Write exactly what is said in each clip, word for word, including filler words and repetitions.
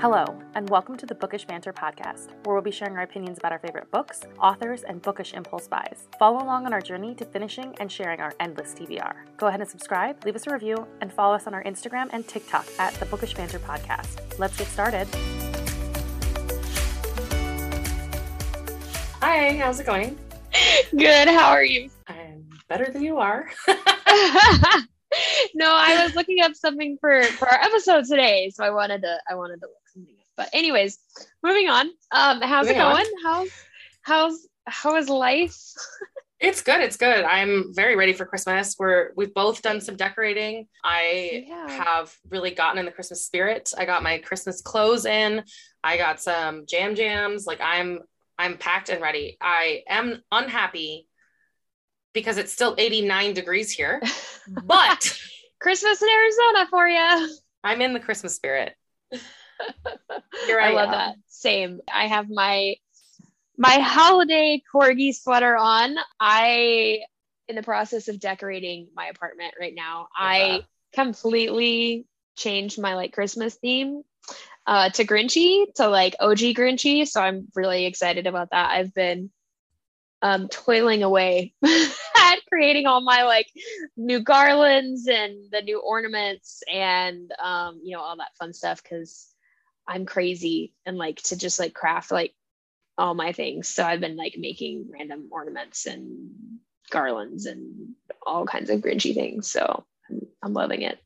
Hello, and welcome to the Bookish Banter podcast, where we'll be sharing our opinions about our favorite books, authors, and bookish impulse buys. Follow along on our journey to finishing and sharing our endless T B R. Go ahead and subscribe, leave us a review, and follow us on our Instagram and TikTok at the Bookish Banter podcast. Let's get started. Hi, how's it going? Good, how are you? I'm better than you are. No, I was looking up something for, for our episode today, so I wanted to I wanted to look something up. But anyways, moving on. Um, how's moving it going? On. How's how's how is life? It's good. It's good. I'm very ready for Christmas. We're we've both done some decorating. I yeah. have really gotten in the Christmas spirit. I got my Christmas clothes in. I got some jam jams. Like I'm I'm packed and ready. I am unhappy because it's still eighty-nine degrees here, but Christmas in Arizona for you. I'm in the Christmas spirit. Here I, I love am. That. Same. I have my, my holiday corgi sweater on. I, in the process of decorating my apartment right now, yeah. I completely changed my like Christmas theme uh, to Grinchy, to like O G Grinchy. So I'm really excited about that. I've been um, toiling away at creating all my like new garlands and the new ornaments and, um, you know, all that fun stuff. Cause I'm crazy and like to just like craft like all my things. So I've been like making random ornaments and garlands and all kinds of Grinchy things. So I'm, I'm loving it.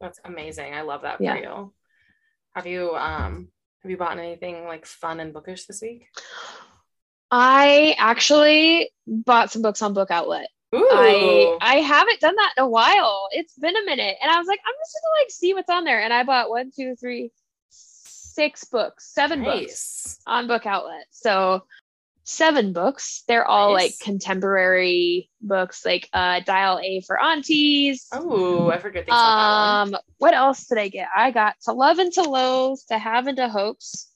That's amazing. I love that for yeah. you. Have you, um, have you bought anything like fun and bookish this week? I actually bought some books on Book Outlet. Ooh. I I haven't done that in a while. It's been a minute. And I was like, I'm just gonna like see what's on there. And I bought one, two, three, six books, seven nice. books on Book Outlet. So seven books. They're all nice. like contemporary books, like uh Dial A for Aunties. Oh, I forget things um, about that one. What else did I get? I got To Love and to Loathe, To Have and to Hopes.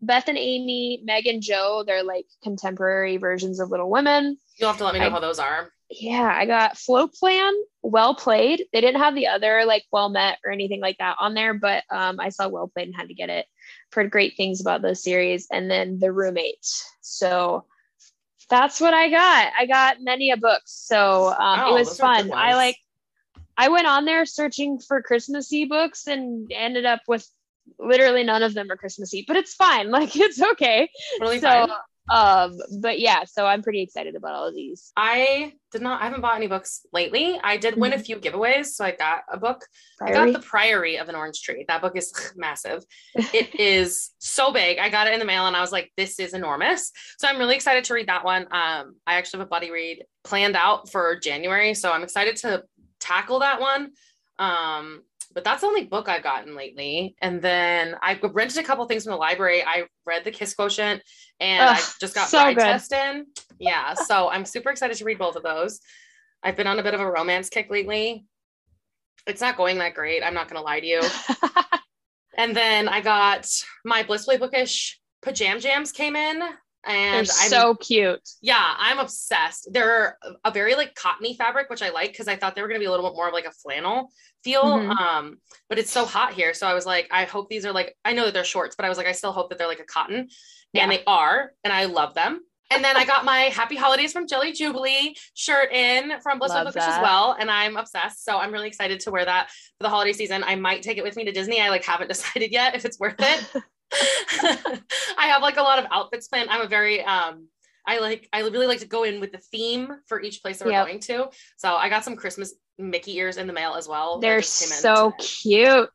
Beth and Amy, Meg and Jo, they're like contemporary versions of Little Women. You'll have to let me know I, how those are. Yeah, I got Float Plan, Well Played. They didn't have the other like Well Met or anything like that on there, but um, I saw Well Played and had to get it. Heard great things about those series. And then The Roommate. So that's what I got. I got many a book. So um, oh, it was fun. I like, I went on there searching for Christmassy books and ended up with literally none of them are Christmassy, but it's fine. Like it's okay. Really so, fine. um, but yeah, so I'm pretty excited about all of these. I did not, I haven't bought any books lately. I did win mm-hmm. a few giveaways. So I got a book. Priory? I got The Priory of an Orange Tree. That book is ugh, massive. It is so big. I got it in the mail and I was like, this is enormous. So I'm really excited to read that one. Um, I actually have a buddy read planned out for January. So I'm excited to tackle that one. Um, But that's the only book I've gotten lately. And then I rented a couple things from the library. I read The Kiss Quotient and Ugh, I just got so Bride Test in. Yeah. So I'm super excited to read both of those. I've been on a bit of a romance kick lately. It's not going that great. I'm not going to lie to you. And then I got my Blissfully Bookish Pajam Jams came in. And they're I'm, so cute. Yeah, I'm obsessed. They're a very like cottony fabric, which I like because I thought they were going to be a little bit more of like a flannel feel. Mm-hmm. Um, but it's so hot here. So I was like, I hope these are like, I know that they're shorts, but I was like, I still hope that they're like a cotton yeah. and they are. And I love them. And then I got my Happy Holidays from Jelly Jubilee shirt in from Blissfully Bookish as well. And I'm obsessed. So I'm really excited to wear that for the holiday season. I might take it with me to Disney. I like haven't decided yet if it's worth it. I have like a lot of outfits planned. I'm a very um I like I really like to go in with the theme for each place that we're yep. going to. So I got some Christmas Mickey ears in the mail as well. They're so cute.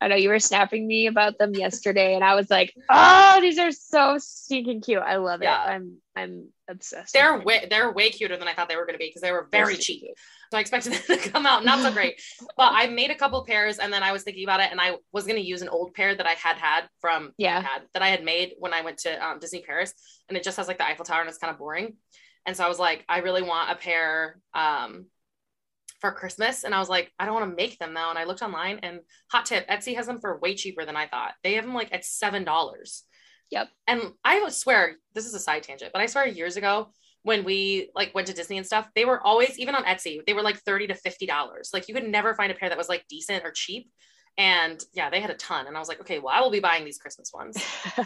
I know you were snapping me about them yesterday and I was like, oh, these are so stinking cute. I love yeah. it. I'm I'm obsessed. They're way they're way cuter than I thought they were gonna be because they were very cheap. So I expected them to come out not so great. But I made a couple pairs and then I was thinking about it and I was going to use an old pair that I had had from yeah had, that I had made when I went to um, Disney Paris, and it just has like the Eiffel Tower and it's kind of boring. And so I was like, I really want a pair um for Christmas. And I was like, I don't want to make them though. And I looked online and hot tip, Etsy has them for way cheaper than I thought. They have them like at seven dollars. Yep. And I swear, this is a side tangent, but I swear years ago, when we like went to Disney and stuff, they were always, even on Etsy, they were like thirty to fifty dollars. Like you could never find a pair that was like decent or cheap. And yeah, they had a ton. And I was like, okay, well, I will be buying these Christmas ones. So.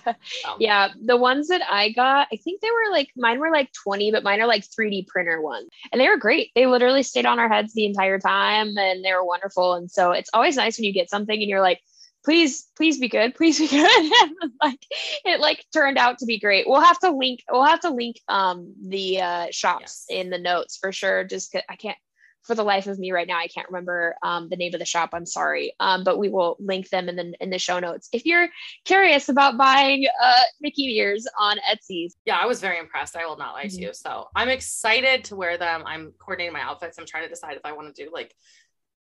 Yeah. The ones that I got, I think they were like, mine were like twenty, but mine are like three D printer ones. And they were great. They literally stayed on our heads the entire time and they were wonderful. And so it's always nice when you get something and you're like, please, please be good. Please be good. Like it like turned out to be great. We'll have to link, we'll have to link um, the uh, shops yes. in the notes for sure. Just 'cause I can't, for the life of me right now, I can't remember um, the name of the shop. I'm sorry. Um, but we will link them in the, in the show notes. If you're curious about buying uh, Mickey ears on Etsy. Yeah, I was very impressed. I will not lie mm-hmm. to you. So I'm excited to wear them. I'm coordinating my outfits. I'm trying to decide if I want to do like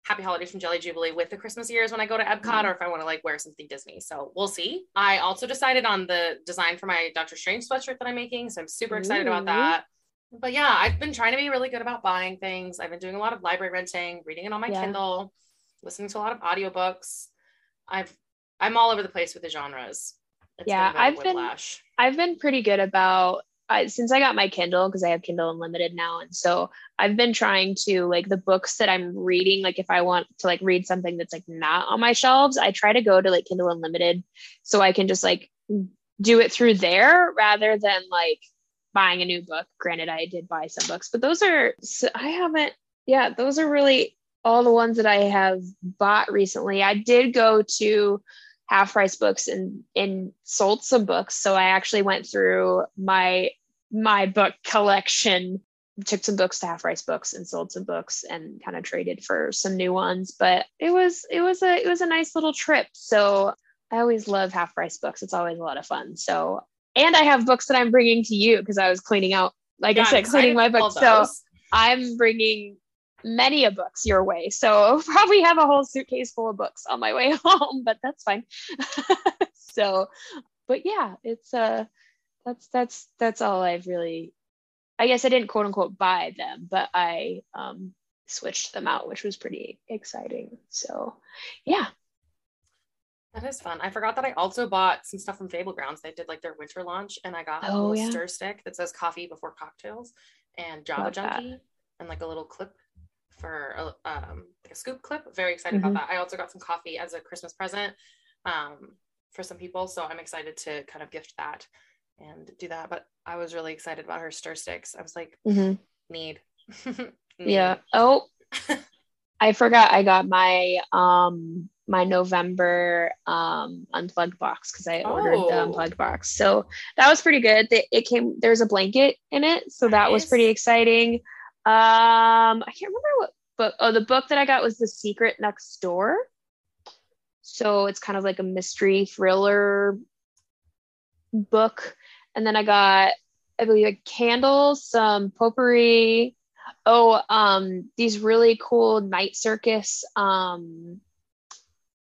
Happy Holidays from Jelly Jubilee with the Christmas ears when I go to Epcot, mm-hmm. or if I want to like wear something Disney. So we'll see. I also decided on the design for my Doctor Strange sweatshirt that I'm making. So I'm super excited Ooh. about that. But yeah, I've been trying to be really good about buying things. I've been doing a lot of library renting, reading it on my yeah. Kindle, listening to a lot of audiobooks. I've, I'm all over the place with the genres. It's yeah, been I've whiplash. been, I've been pretty good about, uh, since I got my Kindle, because I have Kindle Unlimited now. And so I've been trying to like the books that I'm reading, like if I want to like read something that's like not on my shelves, I try to go to like Kindle Unlimited so I can just like do it through there rather than like buying a new book. Granted, I did buy some books, but those are, so I haven't, yeah, those are really all the ones that I have bought recently. I did go to Half Price Books and, and sold some books. So I actually went through my, my book collection, took some books to Half Price Books and sold some books and kind of traded for some new ones, but it was, it was a, it was a nice little trip. So I always love Half Price Books. It's always a lot of fun. So and I have books that I'm bringing to you because I was cleaning out, like yeah, I said, cleaning my books. So I'm bringing many of books your way. So probably have a whole suitcase full of books on my way home, but that's fine. So, but yeah, it's uh, that's, that's, that's all I've really, I guess I didn't quote unquote buy them, but I um, switched them out, which was pretty exciting. So yeah. That is fun. I forgot that I also bought some stuff from Fable Grounds. They did like their winter launch and I got oh, a little yeah. stir stick that says coffee before cocktails and Java Love Junkie that. and like a little clip for a, um, like a scoop clip. Very excited mm-hmm. about that. I also got some coffee as a Christmas present um, for some people. So I'm excited to kind of gift that and do that. But I was really excited about her stir sticks. I was like, mm-hmm. need. need. Yeah. Oh, I forgot I got my, um, my November um, Unplugged box because I ordered oh. the Unplugged box. So that was pretty good. It, it came, there's a blanket in it. So that nice. was pretty exciting. Um, I can't remember what book. Oh, the book that I got was The Secret Next Door. So it's kind of like a mystery thriller book. And then I got, I believe, a candle, some potpourri. Oh, um, these really cool Night Circus um,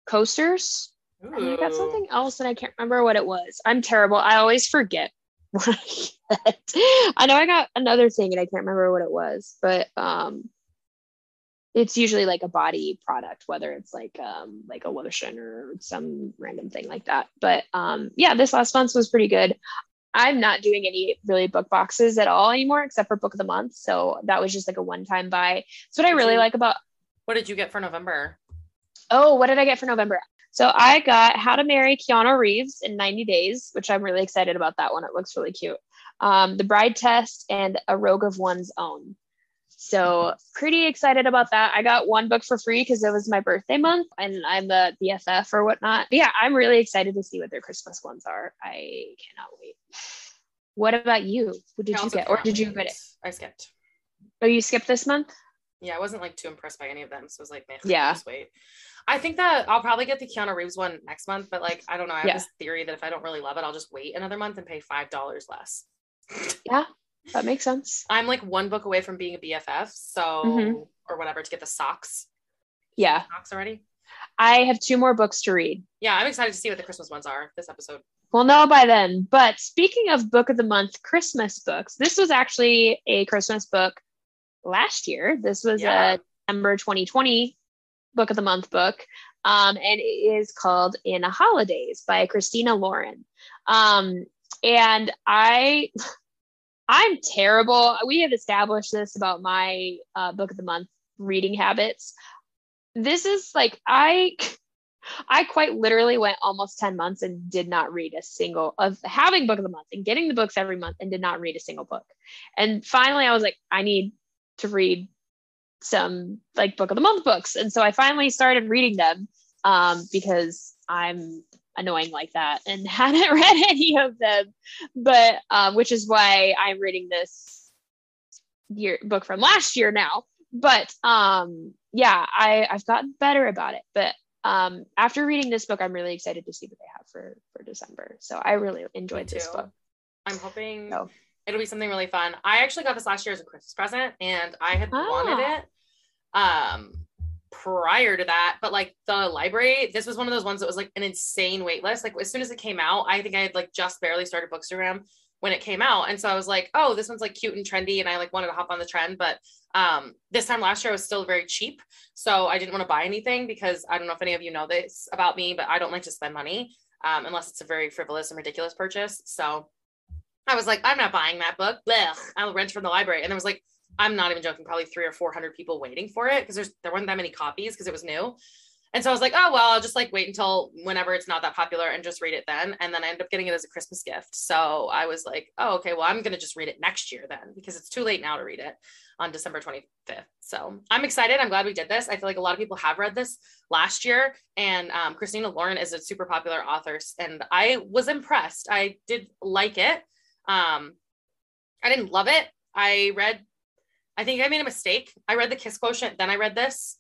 coasters. Ooh. And I got something else and I can't remember what it was. I'm terrible. I always forget what I get. I know I got another thing and I can't remember what it was, but um it's usually like a body product, whether it's like um like a lotion or some random thing like that. But um yeah, this last month was pretty good. I'm not doing any really book boxes at all anymore except for Book of the Month. So that was just like a one-time buy. That's what I really like about. What did you get for November? Oh, what did I get for November? So I got How to Marry Keanu Reeves in ninety days, which I'm really excited about that one. It looks really cute. Um, The Bride Test and A Rogue of One's Own. So pretty excited about that. I got one book for free because it was my birthday month and I'm a B F F or whatnot. But yeah, I'm really excited to see what their Christmas ones are. I cannot wait. What about you? What did you get? Or did you get it? I skipped. Oh, you skipped this month? Yeah, I wasn't like too impressed by any of them. So I was like, man, yeah. just wait. I think that I'll probably get the Keanu Reeves one next month, but like, I don't know. I have yeah. this theory that if I don't really love it, I'll just wait another month and pay five dollars less. Yeah, that makes sense. I'm like one book away from being a B F F. So, mm-hmm. or whatever, to get the socks. Yeah. Socks already. I have two more books to read. Yeah. I'm excited to see what the Christmas ones are this episode. We'll know by then, but speaking of Book of the Month, Christmas books, this was actually a Christmas book last year. This was yeah. a December twenty twenty Book of the Month book, um, and it is called In a Holidaze by Christina Lauren. Um, and I, I'm terrible. We have established this about my uh, Book of the Month reading habits. This is like, I, I quite literally went almost ten months and did not read a single of having Book of the Month and getting the books every month and did not read a single book. And finally I was like, I need to read some like Book of the Month books. And so I finally started reading them um, because I'm annoying like that and haven't read any of them, but um, which is why I'm reading this year book from last year now. But um, yeah, I, I've gotten better about it, but Um, after reading this book, I'm really excited to see what they have for, for December. So I really enjoyed this book. I'm hoping so. It'll be something really fun. I actually got this last year as a Christmas present and I had ah. wanted it um, prior to that, but like the library, this was one of those ones that was like an insane wait list. Like as soon as it came out, I think I had like just barely started Bookstagram when it came out. And so I was like, oh, this one's like cute and trendy. And I like wanted to hop on the trend, but um, this time last year was still very cheap. So I didn't want to buy anything because I don't know if any of you know this about me, but I don't like to spend money um, unless it's a very frivolous and ridiculous purchase. So I was like, I'm not buying that book. Blech. I'll rent from the library. And there was like, I'm not even joking, probably three or four hundred people waiting for it. Cause there's, there weren't that many copies cause it was new. And so I was like, oh, well, I'll just like wait until whenever it's not that popular and just read it then. And then I ended up getting it as a Christmas gift. So I was like, oh, okay, well, I'm going to just read it next year then, because it's too late now to read it on December twenty-fifth. So I'm excited. I'm glad we did this. I feel like a lot of people have read this last year. And um, Christina Lauren is a super popular author. And I was impressed. I did like it. Um, I didn't love it. I read, I think I made a mistake. I read The Kiss Quotient, then I read this.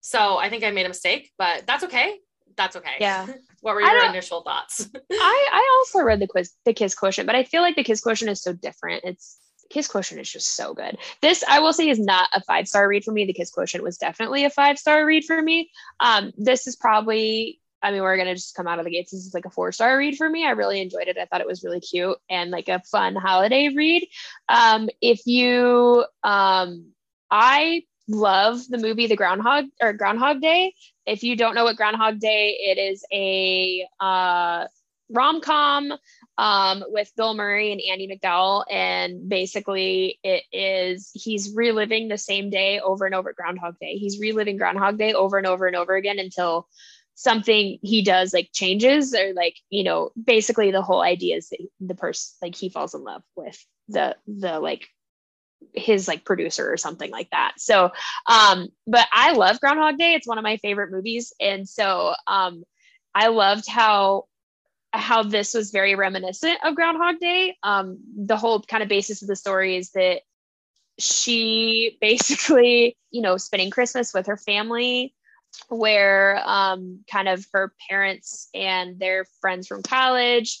So I think I made a mistake, but that's okay. That's okay. Yeah. What were your initial thoughts? I, I also read the quiz, the Kiss Quotient, but I feel like the Kiss Quotient is so different. It's Kiss Quotient is just so good. This I will say is not a five-star read for me. The Kiss Quotient was definitely a five-star read for me. Um, this is probably, I mean, we're going to just come out of the gates. This is like a four-star read for me. I really enjoyed it. I thought it was really cute and like a fun holiday read. Um, if you, um, I love the movie The Groundhog or Groundhog Day. If you don't know what Groundhog Day, it is a uh, rom-com um, with Bill Murray and Andy McDowell, and basically it is he's reliving the same day over and over. Groundhog Day. He's reliving Groundhog Day over and over and over again until something he does like changes, or like, you know, basically the whole idea is that the person like he falls in love with the the like. his like producer or something like that. So, um, but I love Groundhog Day. It's one of my favorite movies. And so, um, I loved how, how this was very reminiscent of Groundhog Day. Um, the whole kind of basis of the story is that she basically, you know, spending Christmas with her family, where, um, kind of her parents and their friends from college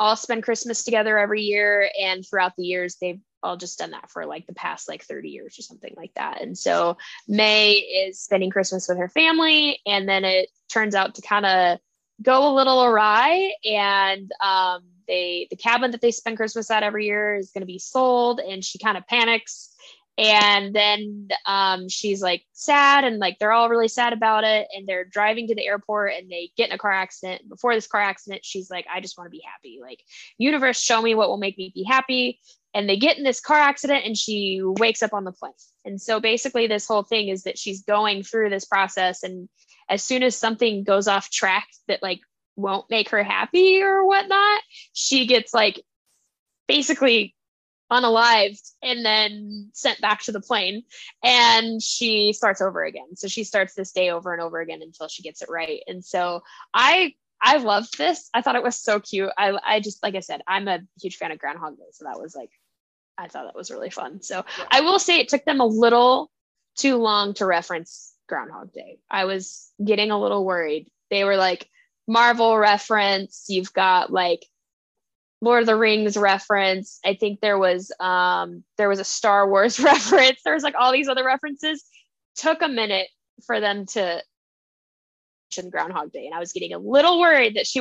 all spend Christmas together every year. And throughout the years, they've all just done that for like the past like thirty years or something like that. And so May is spending Christmas with her family, and then it turns out to kind of go a little awry, and um, they the cabin that they spend Christmas at every year is going to be sold, and she kind of panics, and then um, she's like sad, and like they're all really sad about it, and they're driving to the airport and they get in a car accident. Before this car accident, she's like, I just want to be happy, like universe, show me what will make me be happy. And they get in this car accident and she wakes up on the plane. And so basically this whole thing is that she's going through this process, and as soon as something goes off track that like won't make her happy or whatnot, she gets like basically unalived and then sent back to the plane, and she starts over again. So she starts this day over and over again until she gets it right. And so I I loved this. I thought it was so cute. I I just, like I said, I'm a huge fan of Groundhog Day. So that was like, I thought that was really fun. So yeah. I will say it took them a little too long to reference Groundhog Day. I was getting a little worried. They were like Marvel reference. You've got like Lord of the Rings reference. I think there was, um, there was a Star Wars reference. There was like all these other references. Took a minute for them to mention Groundhog Day. And I was getting a little worried that she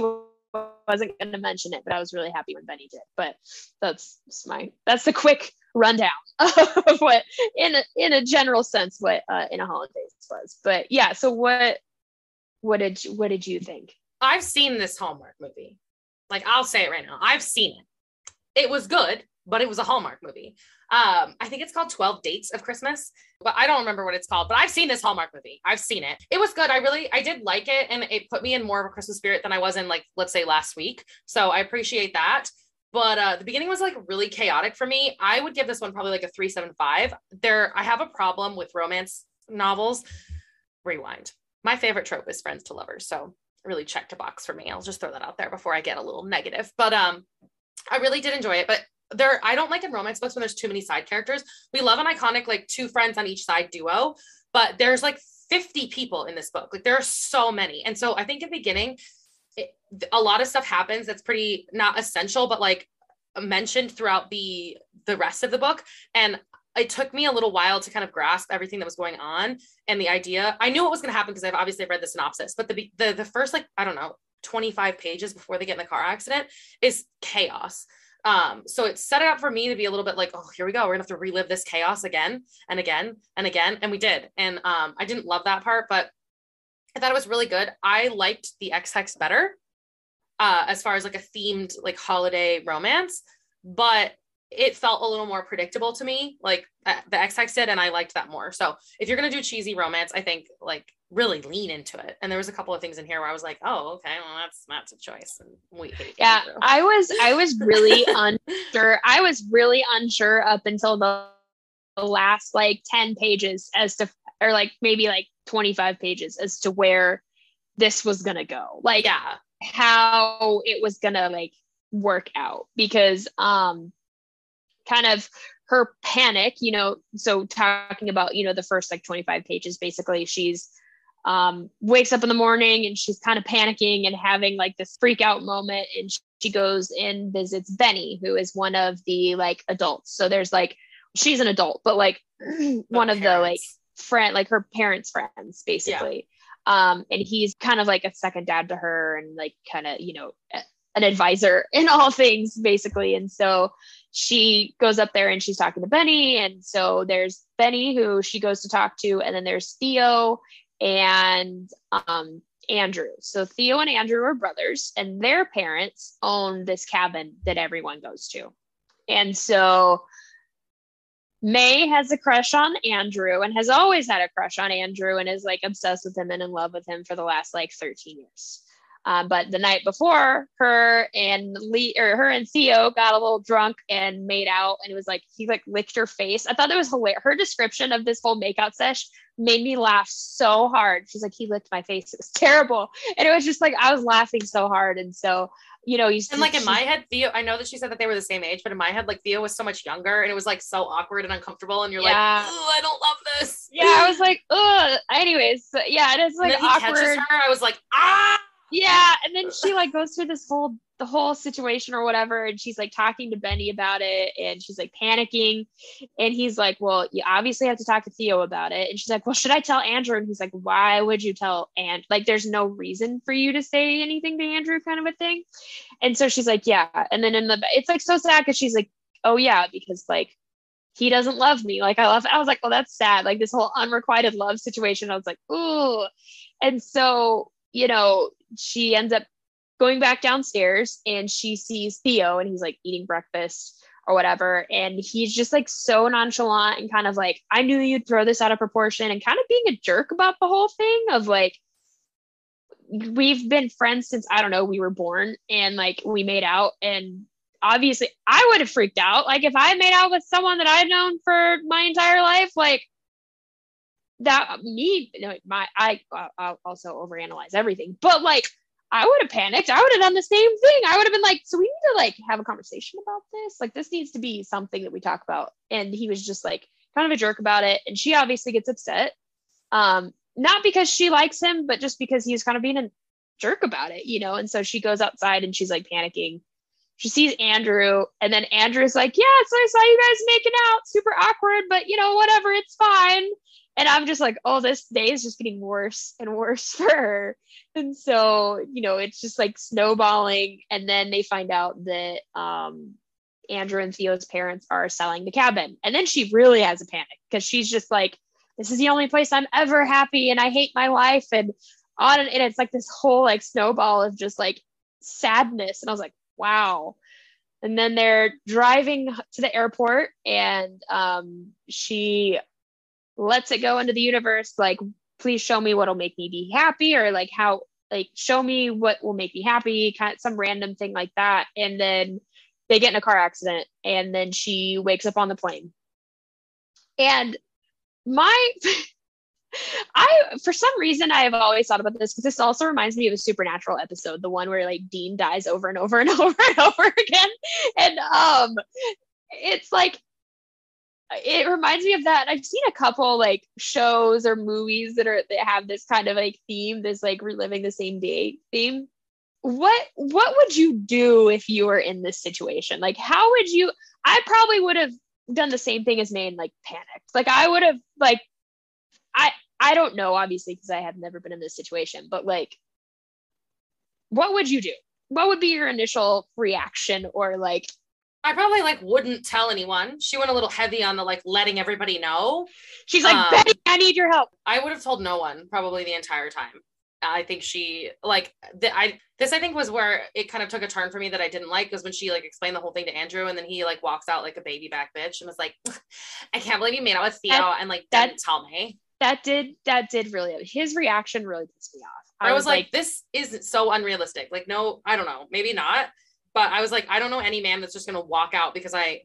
wasn't going to mention it, but I was really happy when Benny did. But that's, that's my, that's the quick rundown of what in a, in a general sense, what uh, In a Holidaze was. But yeah. So what, what did you, what did you think? I've seen this Hallmark movie. Like I'll say it right now. I've seen it. It was good, but it was a Hallmark movie. Um, I think it's called twelve Dates of Christmas. Well, I don't remember what it's called, but I've seen this Hallmark movie. I've seen it. It was good. I really, I did like it. And it put me in more of a Christmas spirit than I was in, like, let's say last week. So I appreciate that. But uh, the beginning was like really chaotic for me. I would give this one probably like a three seven five. There, I have a problem with romance novels. Rewind. My favorite trope is friends to lovers. So really check the box for me. I'll just throw that out there before I get a little negative, but um, I really did enjoy it. But there, I don't like in romance books when there's too many side characters. We love an iconic, like two friends on each side duo, but there's like fifty people in this book. Like there are so many. And so I think at the beginning, it, a lot of stuff happens that's pretty not essential, but like mentioned throughout the, the rest of the book. And it took me a little while to kind of grasp everything that was going on and the idea. I knew what was going to happen because I've obviously read the synopsis, but the, the, the first, like, I don't know, twenty-five pages before they get in the car accident is chaos. Um, so it set it up for me to be a little bit like, oh, here we go. We're gonna have to relive this chaos again and again and again. And we did. And, um, I didn't love that part, but I thought it was really good. I liked The Ex Hex better, uh, as far as like a themed, like holiday romance, but it felt a little more predictable to me, like uh, The Ex Hex did. And I liked that more. So if you're going to do cheesy romance, I think like really lean into it. And there was a couple of things in here where I was like, oh, okay, well, that's, that's a choice. And we hate yeah. Andrew. I was, I was really unsure. I was really unsure up until the, the last like ten pages as to, or like maybe like twenty-five pages as to where this was going to go. Like yeah. how it was going to like work out because, um, kind of her panic, you know, so talking about, you know, the first like twenty-five pages, basically she's um, wakes up in the morning and she's kind of panicking and having like this freak out moment. And she goes and visits Benny, who is one of the like adults. So there's like, she's an adult, but like one of the like friend, like her parents' friends, basically. Yeah. Um, and he's kind of like a second dad to her and like kind of, you know, an advisor in all things basically. And so she goes up there and she's talking to Benny. And so there's Benny who she goes to talk to. And then there's Theo and um, Andrew. So Theo and Andrew are brothers and their parents own this cabin that everyone goes to. And so May has a crush on Andrew and has always had a crush on Andrew and is like obsessed with him and in love with him for the last like thirteen years. Um, but the night before, her and Lee or her and Theo got a little drunk and made out, and it was like he like licked her face. I thought that was hilarious. Her description of this whole makeout sesh made me laugh so hard. She's like, he licked my face. It was terrible, and it was just like I was laughing so hard. And so, you know, you and like she, in my head, Theo. I know that she said that they were the same age, but in my head, like Theo was so much younger, and it was like so awkward and uncomfortable. And you're yeah. like, oh, I don't love this. Yeah, I was like, oh. Anyways, so, yeah, it is like and then awkward. He catches her, I was like, ah. Yeah. And then she like goes through this whole, the whole situation or whatever. And she's like talking to Benny about it and she's like panicking. And he's like, well, you obviously have to talk to Theo about it. And she's like, well, should I tell Andrew? And he's like, why would you tell Andrew? Like, there's no reason for you to say anything to Andrew kind of a thing. And so she's like, yeah. And then in the, it's like so sad because she's like, oh yeah, because like, he doesn't love me. Like I love, I was like, well, that's sad. Like this whole unrequited love situation. I was like, ooh. And so, you know, she ends up going back downstairs and she sees Theo and he's like eating breakfast or whatever. And he's just like so nonchalant and kind of like, I knew you'd throw this out of proportion and kind of being a jerk about the whole thing of like, we've been friends since, I don't know, we were born and like we made out. And obviously I would have freaked out. Like if I made out with someone that I've known for my entire life, like that me no, my I I'll also overanalyze everything, but like I would have panicked. I would have done the same thing. I would have been like, so we need to like have a conversation about this, like this needs to be something that we talk about. And he was just like kind of a jerk about it, and she obviously gets upset, um not because she likes him, but just because he's kind of being a jerk about it, you know. And so she goes outside and she's like panicking. She sees Andrew, and then Andrew's like, yeah, so I saw you guys making out, super awkward, but you know, whatever, it's fine. And I'm just like, oh, this day is just getting worse and worse for her. And so, you know, it's just like snowballing. And then they find out that um, Andrew and Theo's parents are selling the cabin. And then she really has a panic because she's just like, this is the only place I'm ever happy and I hate my life. And on and it's like this whole like snowball of just like sadness. And I was like, wow. And then they're driving to the airport, and um, she lets it go into the universe. Like, please show me what'll make me be happy, or like how, like, show me what will make me happy, kind of some random thing like that. And then they get in a car accident, and then she wakes up on the plane. And my, I, for some reason, I have always thought about this because this also reminds me of a Supernatural episode, the one where like Dean dies over and over and over and over again. And um, it's like, it reminds me of that. I've seen a couple like shows or movies that are, that have this kind of like theme, this like reliving the same day theme. What, what would you do if you were in this situation? Like, how would you, I probably would have done the same thing as me and like panicked. Like I would have like, I, I don't know, obviously, because I have never been in this situation, but like, what would you do? What would be your initial reaction? Or like, I probably like wouldn't tell anyone. She went a little heavy on the like letting everybody know. She's like, um, Betty, I need your help. I would have told no one probably the entire time. I think she like the, I this I think was where it kind of took a turn for me that I didn't like, because when she like explained the whole thing to Andrew, and then he like walks out like a baby back bitch and was like, I can't believe you made out with Theo that, and like that, didn't tell me. That did that did really his reaction really pissed me off. I, I was like, like this is so unrealistic. Like, no, I don't know, maybe not. But I was like, I don't know any man that's just going to walk out because I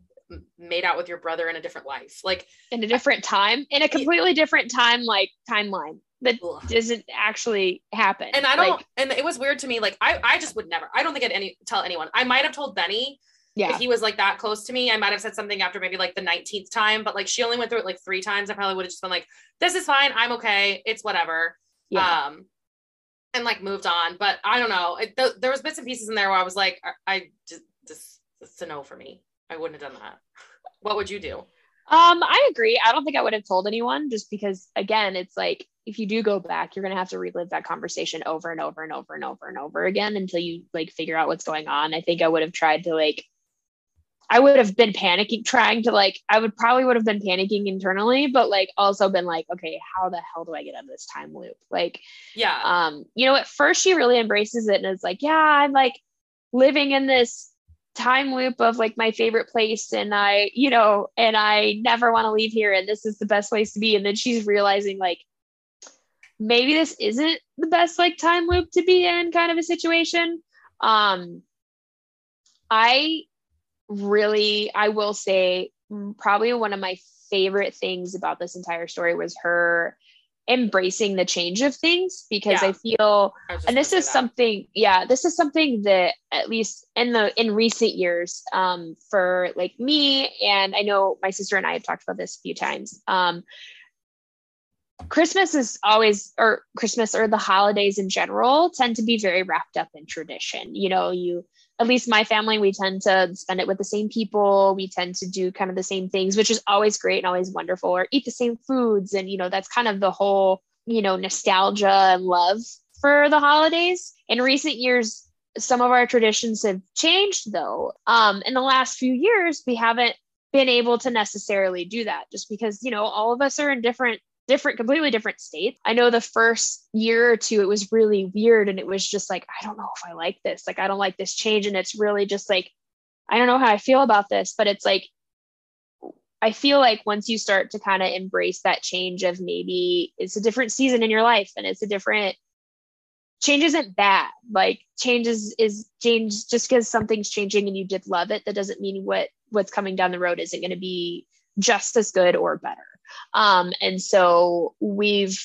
made out with your brother in a different life. Like in a different time, in a completely different time, like timeline that doesn't actually happen. And I don't, like, and it was weird to me. Like I, I just would never, I don't think I'd any tell anyone. I might've told Benny yeah. if he was like that close to me. I might've said something after maybe like the nineteenth time, but like, she only went through it like three times. I probably would have just been like, this is fine. I'm okay. It's whatever. Yeah. Um, and like moved on, but I don't know. It, th- there was bits and pieces in there where I was like, I, I just, this, this is a no for me. I wouldn't have done that. What would you do? Um, I agree. I don't think I would have told anyone, just because again, it's like, if you do go back, you're going to have to relive that conversation over and over and over and over and over again until you like figure out what's going on. I think I would have tried to like, I would have been panicking, trying to like, I would probably would have been panicking internally, but like also been like, okay, how the hell do I get out of this time loop? Like, yeah. Um, you know, at first she really embraces it and is like, yeah, I'm like living in this time loop of like my favorite place. And I, you know, and I never want to leave here. And this is the best place to be. And then she's realizing like, maybe this isn't the best like time loop to be in kind of a situation. Um, I, Really, I will say probably one of my favorite things about this entire story was her embracing the change of things, because yeah. I feel, I and this is that. something, yeah, this is something that at least in the, in recent years, um, for like me, and I know my sister and I have talked about this a few times. Um, Christmas is always, or Christmas or the holidays in general tend to be very wrapped up in tradition. You know, you, at least my family, we tend to spend it with the same people. We tend to do kind of the same things, which is always great and always wonderful, or eat the same foods. And, you know, that's kind of the whole, you know, nostalgia and love for the holidays. In recent years, some of our traditions have changed though. Um, in the last few years, we haven't been able to necessarily do that, just because, you know, all of us are in different different, completely different states. I know the first year or two, it was really weird. And it was just like, I don't know if I like this. Like, I don't like this change. And it's really just like, I don't know how I feel about this, but it's like, I feel like once you start to kind of embrace that change of maybe it's a different season in your life and it's a different, change isn't bad. Like change is, is change just because something's changing and you did love it. That doesn't mean what, what's coming down the road isn't going to be just as good or better. Um, and so we've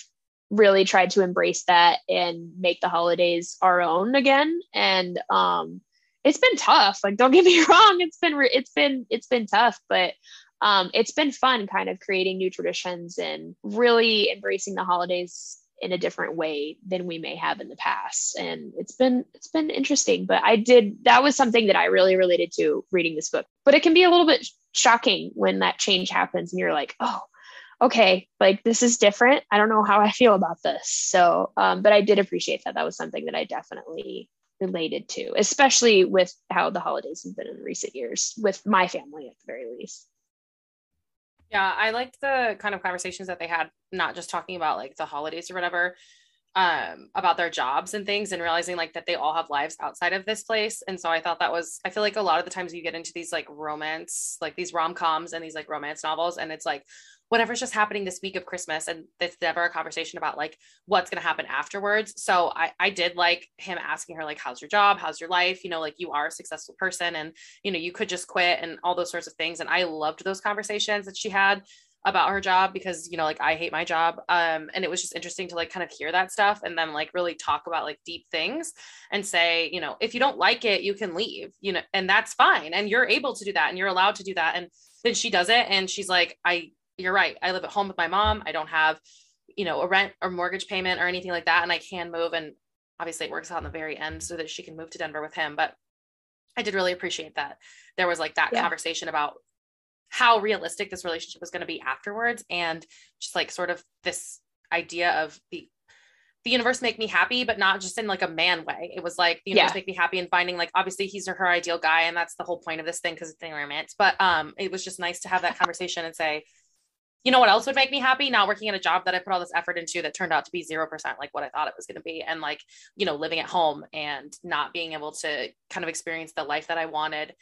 really tried to embrace that and make the holidays our own again. And, um, it's been tough. Like, don't get me wrong. It's been, re- it's been, it's been tough, but, um, it's been fun kind of creating new traditions and really embracing the holidays in a different way than we may have in the past. And it's been, it's been interesting, but I did, that was something that I really related to reading this book, but it can be a little bit shocking when that change happens and you're like, oh, okay, like this is different. I don't know how I feel about this. So, um, but I did appreciate that. That was something that I definitely related to, especially with how the holidays have been in recent years with my family at the very least. Yeah. I liked the kind of conversations that they had, not just talking about like the holidays or whatever, um, about their jobs and things, and realizing like that they all have lives outside of this place. And so I thought that was, I feel like a lot of the times you get into these like romance, like these rom-coms and these like romance novels, and it's like, whatever's just happening this week of Christmas. And it's never a conversation about like what's going to happen afterwards. So I, I did like him asking her, like, how's your job? How's your life? You know, like, you are a successful person and, you know, you could just quit and all those sorts of things. And I loved those conversations that she had about her job, because, you know, like, I hate my job. Um, and it was just interesting to like kind of hear that stuff and then like really talk about like deep things and say, you know, if you don't like it, you can leave, you know, and that's fine. And you're able to do that and you're allowed to do that. And then she does it. And she's like, I, you're right. I live at home with my mom. I don't have, you know, a rent or mortgage payment or anything like that. And I can move. And obviously it works out in the very end so that she can move to Denver with him. But I did really appreciate that there was like that yeah. conversation about how realistic this relationship was going to be afterwards. And just like sort of this idea of the, the universe make me happy, but not just in like a man way. It was like, the universe yeah. make me happy, and finding like, obviously he's or her ideal guy. And that's the whole point of this thing, because it's in romance. But um, it was just nice to have that conversation and say, you know what else would make me happy? Not working at a job that I put all this effort into that turned out to be zero percent like what I thought it was going to be. And like, you know, living at home and not being able to kind of experience the life that I wanted.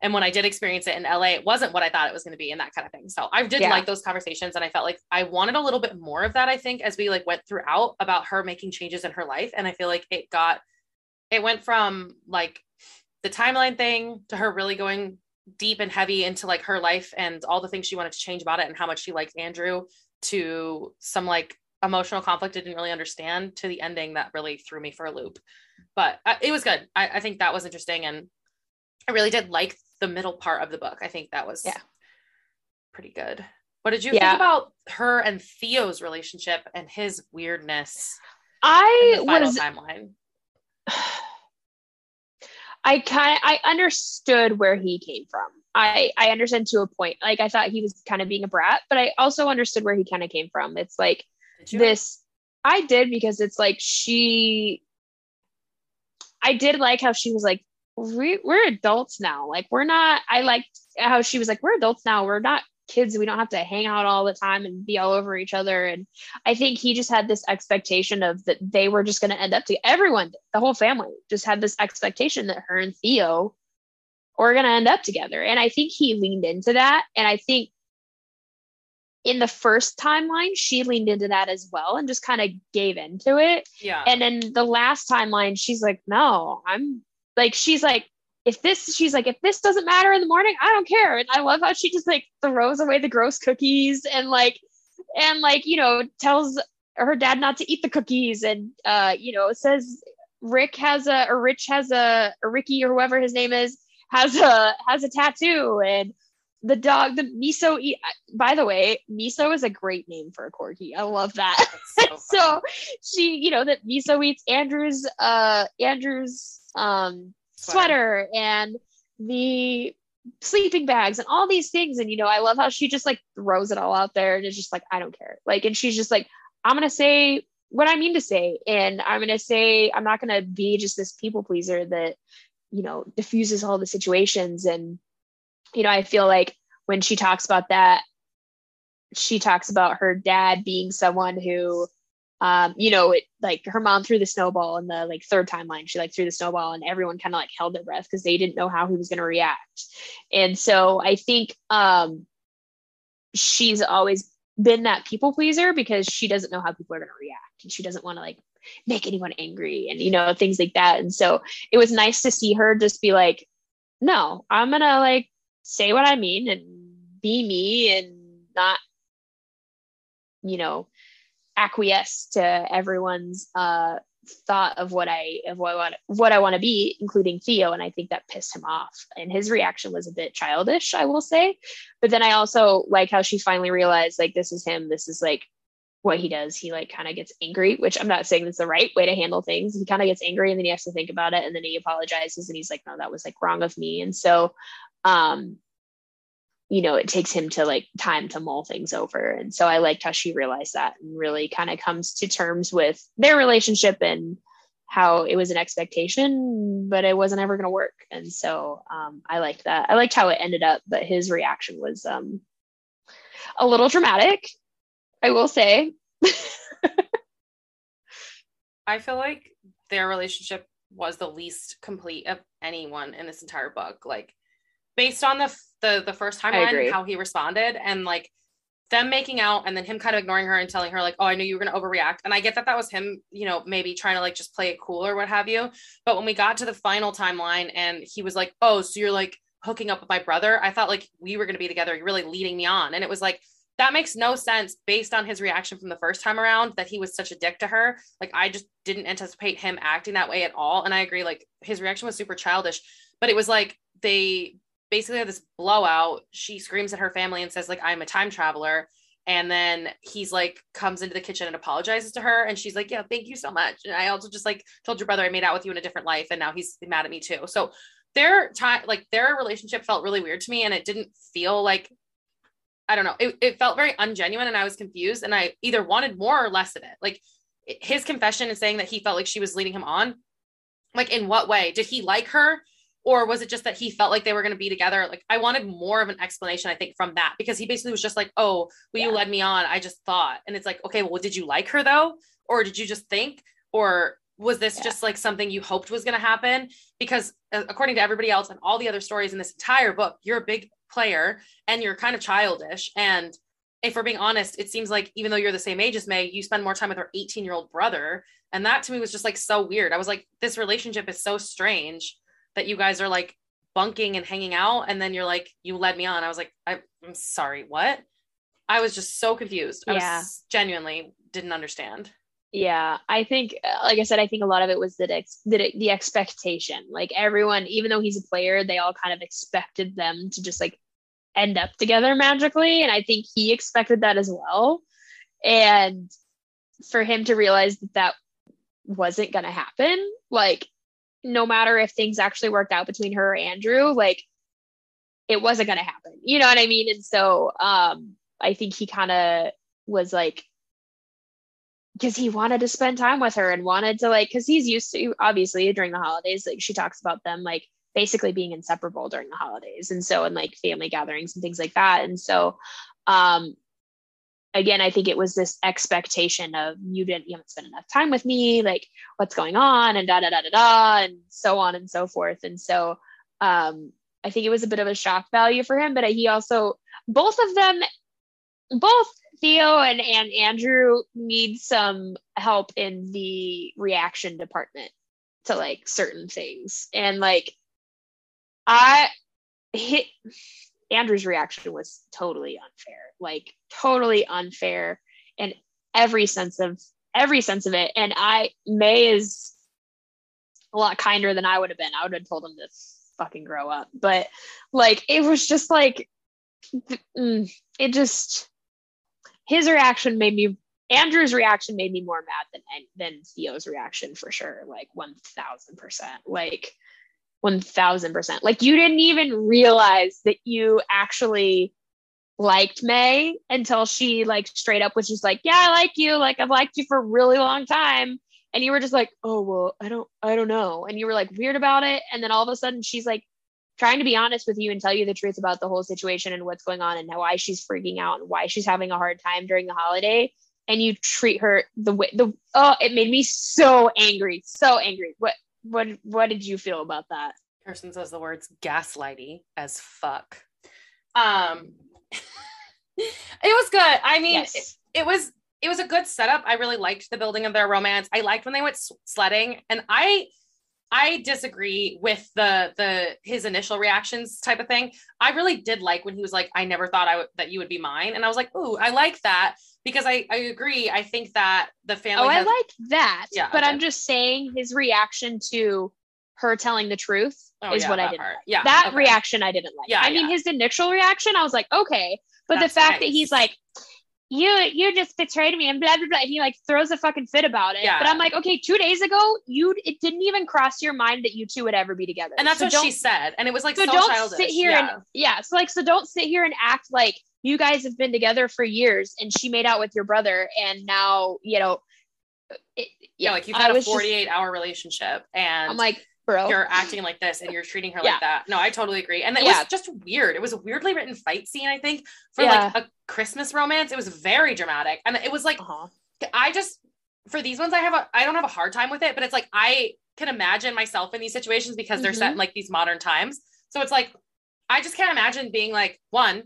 And when I did experience it in L A, it wasn't what I thought it was going to be, and that kind of thing. So I did yeah. like those conversations. And I felt like I wanted a little bit more of that, I think, as we like went throughout, about her making changes in her life. And I feel like it got, it went from like the timeline thing to her really going deep and heavy into like her life and all the things she wanted to change about it and how much she liked Andrew, to some like emotional conflict I didn't really understand, to the ending that really threw me for a loop. But I, it was good. I, I think that was interesting. And I really did like the middle part of the book. I think that was yeah. pretty good. What did you yeah. think about her and Theo's relationship and his weirdness? I was timeline. I kind of, I understood where he came from. I, I understand to a point. Like, I thought he was kind of being a brat, but I also understood where he kind of came from. It's like this, I did, because it's like, she, I did like how she was like, we, we're adults now. Like, we're not, I liked how she was like, we're adults now. We're not kids. We don't have to hang out all the time and be all over each other. And I think he just had this expectation of that they were just going to end up together. Everyone, the whole family just had this expectation that her and Theo were going to end up together. And I think he leaned into that. And I think in the first timeline, she leaned into that as well and just kind of gave into it. Yeah. And then the last timeline, she's like, no, I'm like, she's like, if this, she's like, if this doesn't matter in the morning, I don't care. And I love how she just like throws away the gross cookies and like, and like, you know, tells her dad not to eat the cookies. And, uh, you know, says Rick has a, or Rich has a, or Ricky or whoever his name is, has a, has a tattoo. And the dog, the Miso, e- by the way, Miso is a great name for a Corgi. I love that. So, so she, you know, that Miso eats Andrew's, uh, Andrew's, um, sweater and the sleeping bags and all these things. And, you know, I love how she just like throws it all out there and is just like, I don't care. Like, and she's just like, I'm going to say what I mean to say. And I'm going to say, I'm not going to be just this people pleaser that, you know, diffuses all the situations. And, you know, I feel like when she talks about that, she talks about her dad being someone who, Um, you know, it like her mom threw the snowball in the like third timeline. She like threw the snowball and everyone kind of like held their breath because they didn't know how he was going to react. And so I think um, she's always been that people pleaser because she doesn't know how people are going to react, and she doesn't want to like make anyone angry and, you know, things like that. And so it was nice to see her just be like, no, I'm going to like say what I mean and be me and not, you know, acquiesce to everyone's uh thought of what I of what I want, what I want to be, including Theo. And I think that pissed him off, and his reaction was a bit childish, I will say. But then I also like how she finally realized like this is him, this is like what he does. He like kind of gets angry, which I'm not saying that's the right way to handle things. He kind of gets angry and then he has to think about it, and then he apologizes and he's like, no, that was like wrong of me. And so um you know, it takes him to like time to mull things over. And so I liked how she realized that and really kind of comes to terms with their relationship and how it was an expectation, but it wasn't ever going to work. And so um, I liked that. I liked how it ended up, but his reaction was um, a little dramatic, I will say. I feel like their relationship was the least complete of anyone in this entire book, like based on the the, the first timeline, how he responded, and like them making out and then him kind of ignoring her and telling her like, oh, I knew you were going to overreact. And I get that that was him, you know, maybe trying to like just play it cool or what have you. But when we got to the final timeline and he was like, oh, so you're like hooking up with my brother, I thought like we were going to be together, you're really leading me on. And it was like, that makes no sense based on his reaction from the first time around, that he was such a dick to her. Like, I just didn't anticipate him acting that way at all. And I agree, like his reaction was super childish, but it was like, they basically had this blowout. She screams at her family and says like, I'm a time traveler. And then he's like, comes into the kitchen and apologizes to her. And she's like, yeah, thank you so much. And I also just like told your brother I made out with you in a different life. And now he's mad at me too. So their time, like their relationship felt really weird to me. And it didn't feel like, I don't know. It, it felt very ungenuine, and I was confused, and I either wanted more or less of it. Like his confession and saying that he felt like she was leading him on, like in what way? Did he like her, or was it just that he felt like they were going to be together? Like I wanted more of an explanation, I think, from that, because he basically was just like, oh, well, yeah, you led me on, I just thought. And it's like, okay, well, did you like her though? Or did you just think, or was this yeah. just like something you hoped was going to happen? Because uh, according to everybody else and all the other stories in this entire book, you're a big player and you're kind of childish. And if we're being honest, it seems like even though you're the same age as May, you spend more time with her eighteen year old brother. And that to me was just like so weird. I was like, this relationship is so strange that you guys are like bunking and hanging out, and then you're like, you led me on. I was like, I, I'm sorry, what? I was just so confused. I yeah. was genuinely didn't understand. Yeah, I think, like I said, I think a lot of it was the, ex- the the expectation. Like everyone, even though he's a player, they all kind of expected them to just like end up together magically. And I think he expected that as well. And for him to realize that that wasn't going to happen, like no matter if things actually worked out between her or Andrew, like it wasn't going to happen. You know what I mean? And so um, I think he kind of was like, because he wanted to spend time with her and wanted to like, because he's used to, obviously during the holidays, like she talks about them like basically being inseparable during the holidays. And so, and like family gatherings and things like that. And so, um, again, I think it was this expectation of you didn't, you haven't spent enough time with me, like what's going on, and da, da, da, da, da, and so on and so forth. And so, um, I think it was a bit of a shock value for him, but he also, both of them, both Theo and, and Andrew need some help in the reaction department to like certain things. And like I hit Andrew's reaction was totally unfair, like totally unfair in every sense of every sense of it. And I May is a lot kinder than I would have been. I would have told him to fucking grow up. But like, it was just like, it just, his reaction made me, Andrew's reaction made me more mad than than Theo's reaction for sure. Like one thousand percent, like one thousand percent. Like you didn't even realize that you actually liked May until she like straight up was just like, yeah, I like you. Like I've liked you for a really long time. And you were just like, oh, well, I don't, I don't know. And you were like weird about it. And then all of a sudden she's like trying to be honest with you and tell you the truth about the whole situation and what's going on and why she's freaking out and why she's having a hard time during the holiday. And you treat her the way the, oh, it made me so angry. So angry. What, what, what did you feel about that? Kirsten says the words gaslighty as fuck. Um, it was good. I mean, yes. it, it was, it was a good setup. I really liked the building of their romance. I liked when they went sledding, and I, I disagree with the, the, his initial reactions type of thing. I really did like when he was like, I never thought I w- that you would be mine. And I was like, ooh, I like that, because I, I agree. I think that the family. Oh, has- I like that. Yeah, but okay. I'm just saying his reaction to her telling the truth oh, is yeah, what I didn't part. like. Yeah, that okay. reaction I didn't like. Yeah, I yeah. mean, his initial reaction, I was like, okay. But That's the fact nice. that he's like, you you just betrayed me and blah blah blah, and he like throws a fucking fit about it. Yeah. But I'm like, okay, two days ago you it didn't even cross your mind that you two would ever be together, and that's so what she said. And it was like, so, so don't childish. sit here yeah. and yeah so like so don't sit here and act like you guys have been together for years and she made out with your brother and now you know it, yeah like you've had a forty-eight just, hour relationship, and I'm like, bro, you're acting like this and you're treating her yeah. like that. No, I totally agree. And it yeah. was just weird. It was a weirdly written fight scene, I think, for yeah. like a Christmas romance. It was very dramatic. And it was like, uh-huh. I just, for these ones, I have a, I don't have a hard time with it, but it's like, I can imagine myself in these situations because they're mm-hmm. set in like these modern times. So it's like, I just can't imagine being like one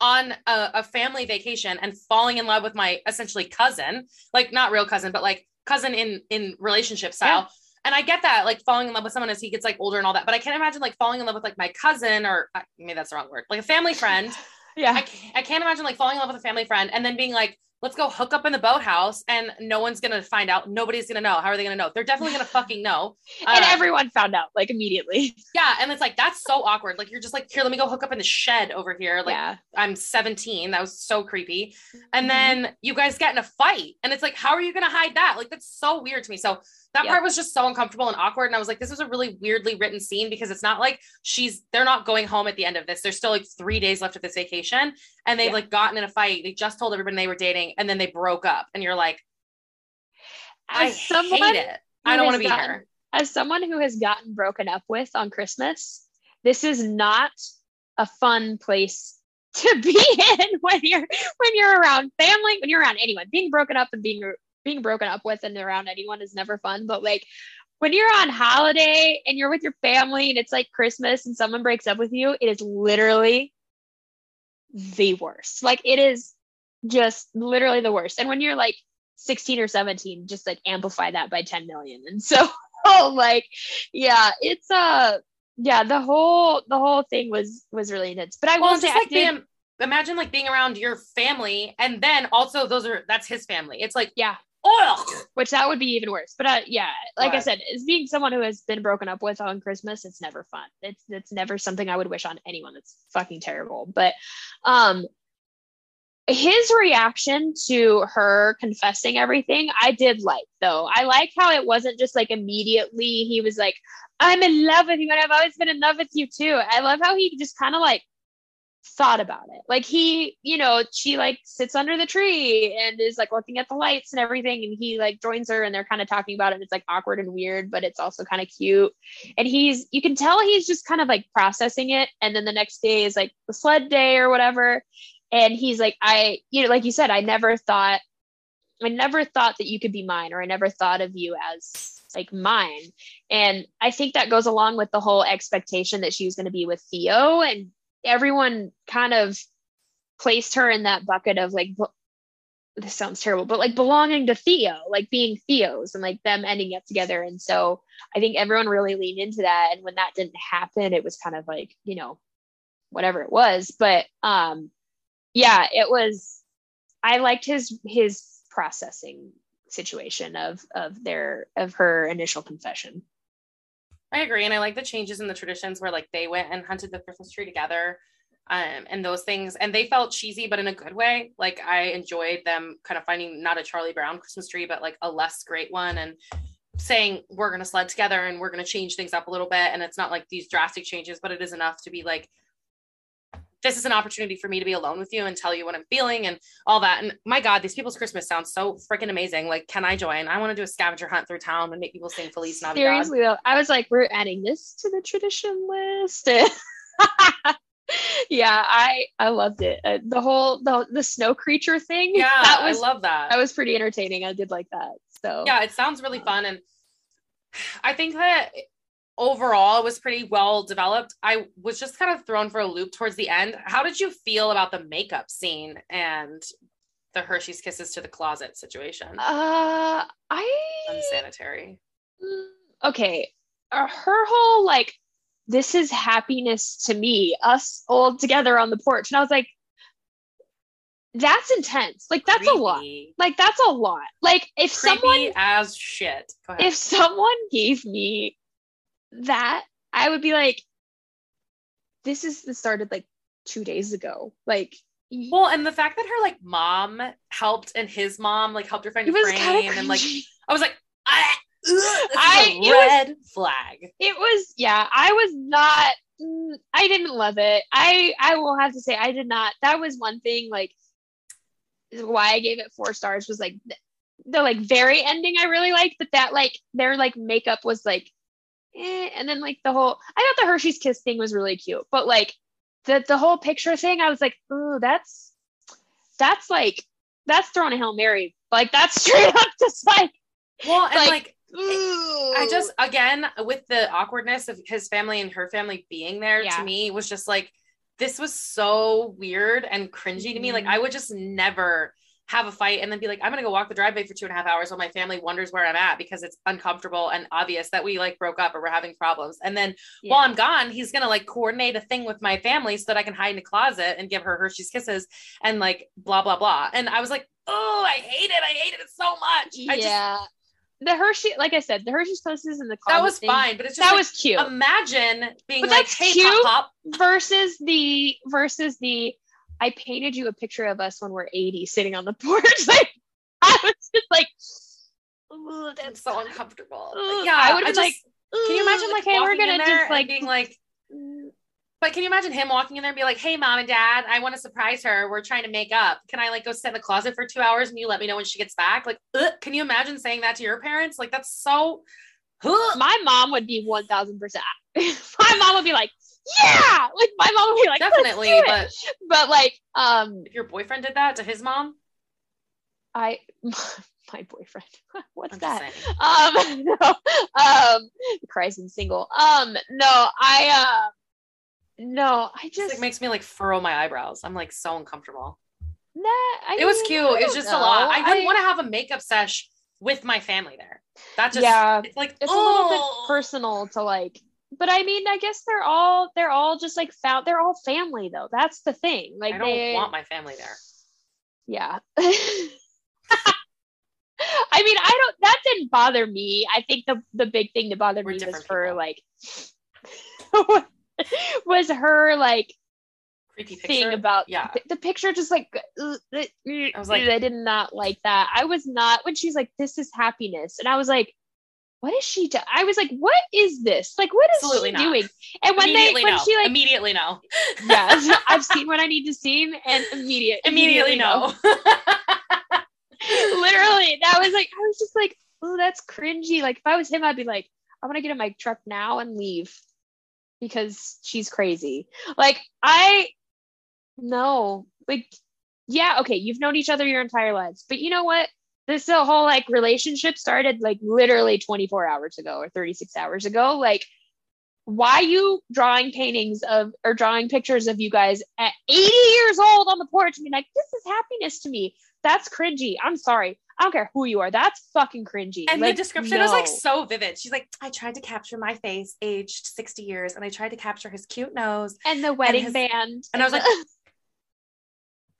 on a, a family vacation and falling in love with my essentially cousin, like not real cousin, but like cousin in, in relationship style. Yeah. And I get that, like falling in love with someone as he gets like older and all that, but I can't imagine like falling in love with like my cousin or I maybe that's the wrong word, like a family friend. Yeah. I can't, I can't imagine like falling in love with a family friend and then being like, let's go hook up in the boathouse and no one's going to find out. Nobody's going to know. How are they going to know? They're definitely going to fucking know. Uh, and everyone found out like immediately. Yeah. And it's like, that's so awkward. Like, you're just like, here, let me go hook up in the shed over here. Like yeah. I'm seventeen. That was so creepy. And mm-hmm. then you guys get in a fight and it's like, how are you going to hide that? Like, that's so weird to me. So that yep. part was just so uncomfortable and awkward. And I was like, this is a really weirdly written scene because it's not like she's, they're not going home at the end of this. There's still like three days left of this vacation. And they've yeah. like gotten in a fight. They just told everybody they were dating and then they broke up and you're like, I as someone hate it. I don't want to be gotten, here. As someone who has gotten broken up with on Christmas, this is not a fun place to be in when you're, when you're around family, when you're around anyone. Being broken up and being, being broken up with and around anyone is never fun. But like when you're on holiday and you're with your family and it's like Christmas and someone breaks up with you, it is literally the worst. Like it is just literally the worst. And when you're like sixteen or seventeen, just like amplify that by ten million. And so oh, like, yeah, it's uh yeah, the whole, the whole thing was, was really intense, but I well, won't say like did... being, imagine like being around your family. And then also those are, that's his family. It's like, yeah. Oh, which that would be even worse. But uh, yeah, like what? I said, as being someone who has been broken up with on Christmas, it's never fun. It's, it's never something I would wish on anyone. It's fucking terrible. But, um, his reaction to her confessing everything, I did like, though. I like how it wasn't just like immediately he was like, I'm in love with you and I've always been in love with you too. I love how he just kind of like thought about it. Like he, you know, she like sits under the tree and is like looking at the lights and everything. And he like joins her and they're kind of talking about it. It's like awkward and weird, but it's also kind of cute. And he's, you can tell he's just kind of like processing it. And then the next day is like the sled day or whatever. And he's like, I, you know, like you said, I never thought, I never thought that you could be mine, or I never thought of you as like mine. And I think that goes along with the whole expectation that she was going to be with Theo, and everyone kind of placed her in that bucket of like, this sounds terrible, but like belonging to Theo, like being Theo's and like them ending up together. And so I think everyone really leaned into that. And when that didn't happen, it was kind of like, you know, whatever it was, but, um, yeah, it was, I liked his, his processing situation of, of their, of her initial confession. I agree. And I like the changes in the traditions where like they went and hunted the Christmas tree together um, and those things. And they felt cheesy, but in a good way. Like I enjoyed them kind of finding not a Charlie Brown Christmas tree, but like a less great one, and saying we're going to sled together and we're going to change things up a little bit. And it's not like these drastic changes, but it is enough to be like, this is an opportunity for me to be alone with you and tell you what I'm feeling and all that. And my God, these people's Christmas sounds so freaking amazing. Like, can I join? I want to do a scavenger hunt through town and make people sing Feliz Navidad. Seriously though, I was like, we're adding this to the tradition list. Yeah. I, I loved it. Uh, the whole, the, the snow creature thing. Yeah. That was, I love that. That was pretty entertaining. I did like that. So yeah, it sounds really fun. And I think that overall, it was pretty well developed. I was just kind of thrown for a loop towards the end. How did you feel about the makeup scene and the Hershey's Kisses to the closet situation? Uh, I unsanitary. Okay, uh, her whole like, this is happiness to me, us all together on the porch, and I was like, that's intense. Like that's creepy. a lot. Like that's a lot. Like if creepy someone as shit. Go ahead. If someone gave me that, I would be like, this is this started like two days ago. Like, well, and the fact that her like mom helped and his mom like helped her find a frame, and like I was like, ah, I a red it was, flag. It was yeah. I was not. I didn't love it. I I will have to say I did not. That was one thing. Like, why I gave it four stars was like the, the like very ending I really liked, but that like their like makeup was like. And then like the whole, I thought the Hershey's Kiss thing was really cute, but like the, the whole picture thing, I was like, ooh, that's, that's like, that's throwing a Hail Mary Like, that's straight up just like, well, and like, like Ooh. I just, again, with the awkwardness of his family and her family being there, yeah. to me was just like, this was so weird and cringy to me. Like, I would just never have a fight and then be like, I'm going to go walk the driveway for two and a half hours while my family wonders where I'm at because it's uncomfortable and obvious that we like broke up or we're having problems. And then yeah. while I'm gone, he's going to like coordinate a thing with my family so that I can hide in a closet and give her Hershey's Kisses and like blah, blah, blah. And I was like, oh, I hate it. I hated it so much. Yeah. I just, the Hershey, like I said, the Hershey's Kisses in the closet. That was thing, fine, but it's just that like, was cute. Imagine being but like, hey, cute pop, pop. Versus the, versus the, I painted you a picture of us when we're eighty sitting on the porch. Like, I was just like, ooh, that's so uncomfortable. Ooh, yeah, I would have been like, can you imagine like, hey, we're gonna just like being like, but can you imagine him walking in there and be like, hey, mom and dad, I want to surprise her. We're trying to make up. Can I like go sit in the closet for two hours and you let me know when she gets back? Like, ugh, can you imagine saying that to your parents? Like, that's so, ugh. My mom would be one thousand percent. My mom would be like, yeah, like my mom would be like, definitely. But, but like, um, if your boyfriend did that to his mom, I, my boyfriend, what's I'm that? Um, no, um, Christ, I'm single. Um, no, I, uh, No, I just it makes me like furrow my eyebrows. I'm like so uncomfortable. Nah, I it was mean, cute. It's just know. a lot. I didn't I... want to have a makeup sesh with my family there. That just yeah, it's like it's oh. a little bit personal to like. But I mean, I guess they're all they're all just like found. They're all family though. That's the thing. Like I don't they... want my family there. Yeah. I mean, I don't. That didn't bother me. I think the the big thing that bothered We're me was for people. like. was her like creepy thing picture? About yeah th- the picture just like uh, I was like I did not like that. I was not when she's like this is happiness and I was like what is she do-? I was like what is this like what is absolutely she not. doing and when they when no. she like immediately no yeah so I've seen what I need to see and immediate immediately, immediately no, no. Literally that was like I was just like oh that's cringy. Like if I was him I'd be like I want to get in my truck now and leave because she's crazy. Like I no like yeah okay you've known each other your entire lives but you know what this whole like relationship started like literally twenty-four hours ago or thirty-six hours ago. Like why you drawing paintings of or drawing pictures of you guys at eighty years old on the porch and be like this is happiness to me? That's cringy. I'm sorry, I don't care who you are. That's fucking cringy. And like, the description no. is like so vivid. She's like, I tried to capture my face aged sixty years and I tried to capture his cute nose. And the wedding and his, band. And I was like,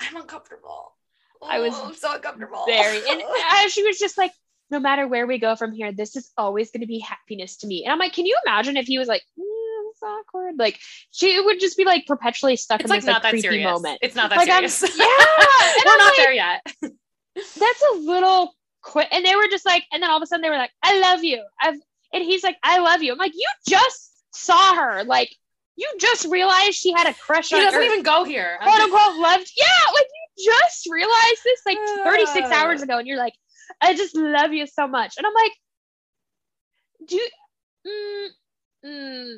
I'm uncomfortable. Oh, I was I'm so uncomfortable. Very. And uh, she was just like, no matter where we go from here, this is always going to be happiness to me. And I'm like, can you imagine if he was like, mm, that's awkward. Like she would just be like perpetually stuck it's in like this not like that creepy serious. moment. It's not that like, serious. I'm, yeah. We're I'm not like, there yet. That's a little quick. And they were just like, and then all of a sudden they were like, I love you. I've, and he's like, I love you. I'm like, you just saw her. Like, you just realized she had a crush on her. She doesn't even go here. Quote unquote loved. Yeah. Like you just realized this like thirty-six hours ago. And you're like, I just love you so much. And I'm like, do you, mm, mm,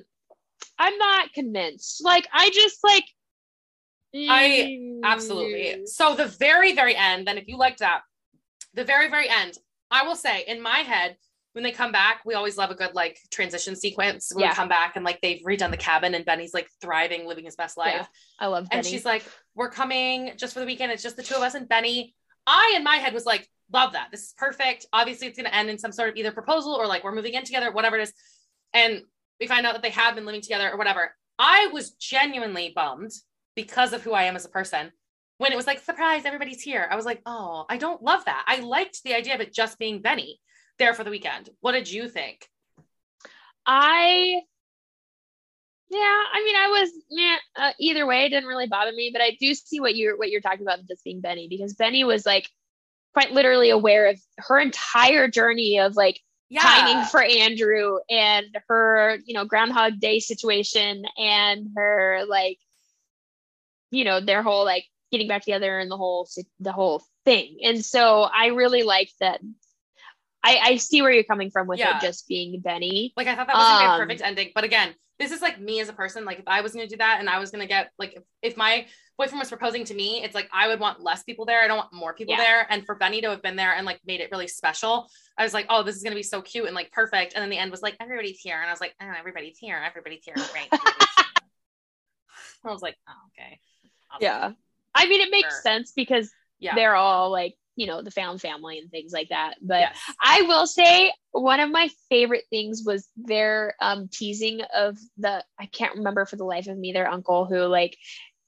I'm not convinced. Like, I just like, I absolutely so the very very end then if you liked that the very very end I will say in my head when they come back we always love a good like transition sequence when yeah. we come back and like they've redone the cabin and Benny's like thriving living his best life. yeah, I love Benny. And she's like we're coming just for the weekend, it's just the two of us and Benny. I in my head was like love that, this is perfect, obviously it's going to end in some sort of either proposal or like we're moving in together whatever it is, and we find out that they have been living together or whatever. I was genuinely bummed because of who I am as a person. When it was like, surprise, everybody's here. I was like, oh, I don't love that. I liked the idea of it just being Benny there for the weekend. What did you think? I, yeah, I mean, I was, yeah, uh, either way, it didn't really bother me, but I do see what you're, what you're talking about just being Benny, because Benny was like quite literally aware of her entire journey of like yeah. pining for Andrew and her, you know, Groundhog Day situation and her like, you know, their whole like getting back together and the whole the whole thing. And so I really liked that. I, I see where you're coming from with yeah. it just being Benny. Like, I thought that was um, gonna be a perfect ending. But again, this is like me as a person. Like, if I was gonna do that and I was gonna get, like, if, if my boyfriend was proposing to me, it's like, I would want less people there. I don't want more people yeah. there. And for Benny to have been there and like made it really special, I was like, oh, this is gonna be so cute and like perfect. And then the end was like, everybody's here. And I was like, oh, everybody's here. Everybody's here. Right. Everybody's here. I was like, oh, okay. I'll yeah. I mean, it makes sure. sense because yeah. they're all like, you know, the found family and things like that. But yes. I will say one of my favorite things was their um, teasing of the, I can't remember for the life of me, their uncle who like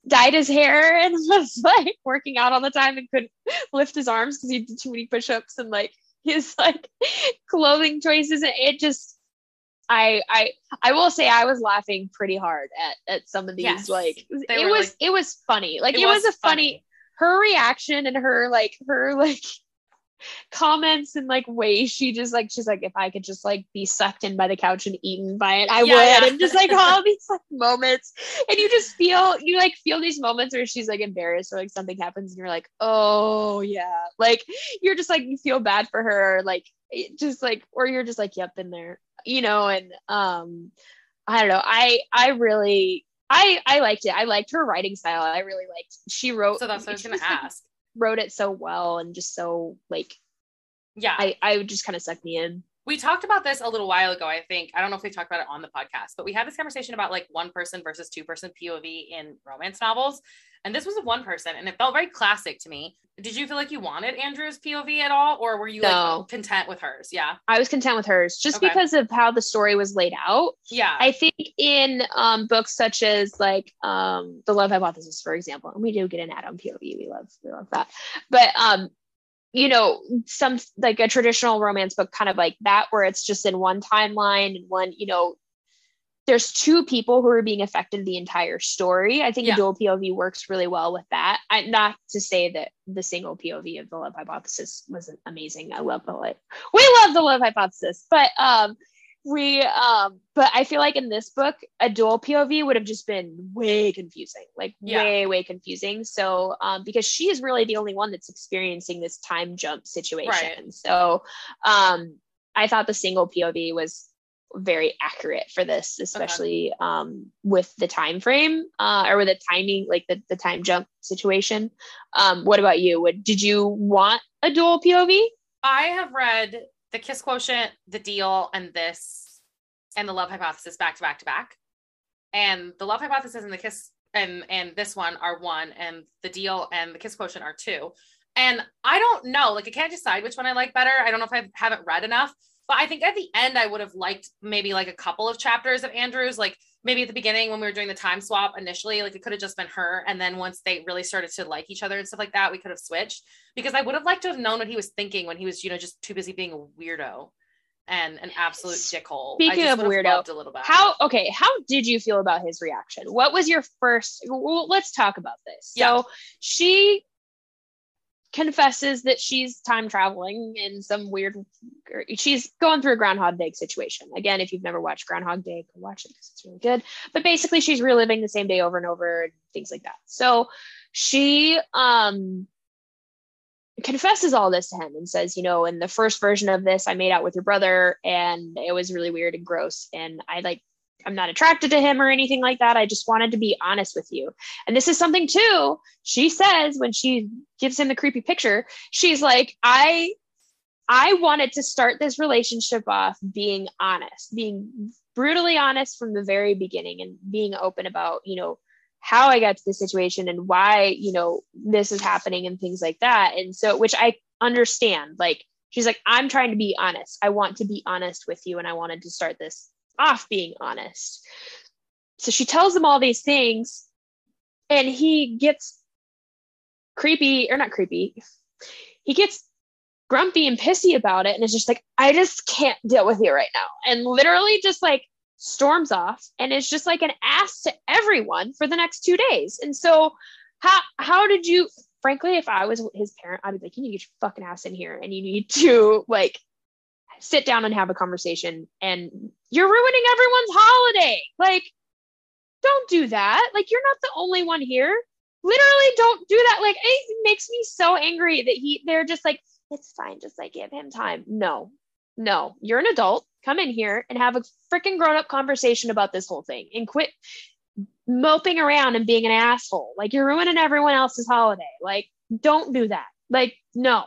dyed his hair and was like working out all the time and couldn't lift his arms because he did too many push-ups, and like his like clothing choices. It just, I, I, I will say I was laughing pretty hard at, at some of these, yes. like, they it was, like, it was funny. Like it, it was, was a funny, funny. Her reaction and her like her like comments and like way she just like she's like, if I could just like be sucked in by the couch and eaten by it, I yeah, would. Yeah. And just like all these like moments, and you just feel you like feel these moments where she's like embarrassed or like something happens and you're like, oh yeah, like you're just like you feel bad for her, or, like it just like or you're just like yep in there, you know. And um I don't know, I I really. I, I liked it. I liked her writing style. I really liked, she wrote. So that's what I was going to ask. Wrote it so well and just so like, yeah, I, I just kind of sucked me in. We talked about this a little while ago, I think. I don't know if we talked about it on the podcast, but we had this conversation about like one person versus two person P O V in romance novels. And this was a one person and it felt very classic to me. Did you feel like you wanted Andrew's P O V at all? Or were you no. like content with hers? Yeah. I was content with hers just okay. because of how the story was laid out. Yeah. I think in um, books such as like um, The Love Hypothesis, for example, and we do get an add-on P O V. We love, we love that. But um, you know, some like a traditional romance book kind of like that, where it's just in one timeline and one, you know, there's two people who are being affected the entire story. I think yeah. a dual P O V works really well with that. I, not to say that the single P O V of The Love Hypothesis wasn't amazing. I love the like, we love The Love Hypothesis, but um, we, um, but I feel like in this book, a dual P O V would have just been way confusing, like yeah. way, way confusing. So um, because she is really the only one that's experiencing this time jump situation. Right. So um, I thought the single P O V was very accurate for this, especially okay. um with the time frame uh or with the timing, like the, the time jump situation. Um what about you? What did you want a dual P O V? I have read The Kiss Quotient, The Deal, and this, and The Love Hypothesis back to back to back, and The Love Hypothesis and The Kiss and and this one are one, and The Deal and The Kiss Quotient are two. And I don't know, like I can't decide which one I like better. I don't know if I haven't read enough. But I think at the end, I would have liked maybe like a couple of chapters of Andrew's, like maybe at the beginning when we were doing the time swap initially, like it could have just been her. And then once they really started to like each other and stuff like that, we could have switched, because I would have liked to have known what he was thinking when he was, you know, just too busy being a weirdo and an absolute dickhole. Speaking of weirdo, a little bit. How, okay. How did you feel about his reaction? What was your first, well, let's talk about this. Yeah. So she confesses that she's time traveling in some weird, she's going through a Groundhog Day situation. Again, if you've never watched Groundhog Day, go watch it because it's really good. But basically she's reliving the same day over and over and things like that. So she um confesses all this to him and says, you know, in the first version of this, I made out with your brother and it was really weird and gross, and I like I'm not attracted to him or anything like that. I just wanted to be honest with you. And this is something too, she says when she gives him the creepy picture, she's like, I, I wanted to start this relationship off being honest, being brutally honest from the very beginning, and being open about, you know, how I got to the situation and why, you know, this is happening and things like that. And so, which I understand, like, she's like, I'm trying to be honest. I want to be honest with you. And I wanted to start this off being honest. So she tells him all these things, and he gets creepy or not creepy. He gets grumpy and pissy about it. And it's just like, I just can't deal with you right now. And literally just like storms off and is just like an ass to everyone for the next two days. And so how, how did you, frankly, if I was his parent, I'd be like, you need to get your fucking ass in here and you need to like sit down and have a conversation, and you're ruining everyone's holiday. Like, don't do that. Like, you're not the only one here. Literally don't do that. Like, it makes me so angry that he, they're just like, it's fine. Just like give him time. No, No, you're an adult. Come in here and have a freaking grown-up conversation about this whole thing and quit moping around and being an asshole. Like, you're ruining everyone else's holiday. Like, don't do that. Like, no.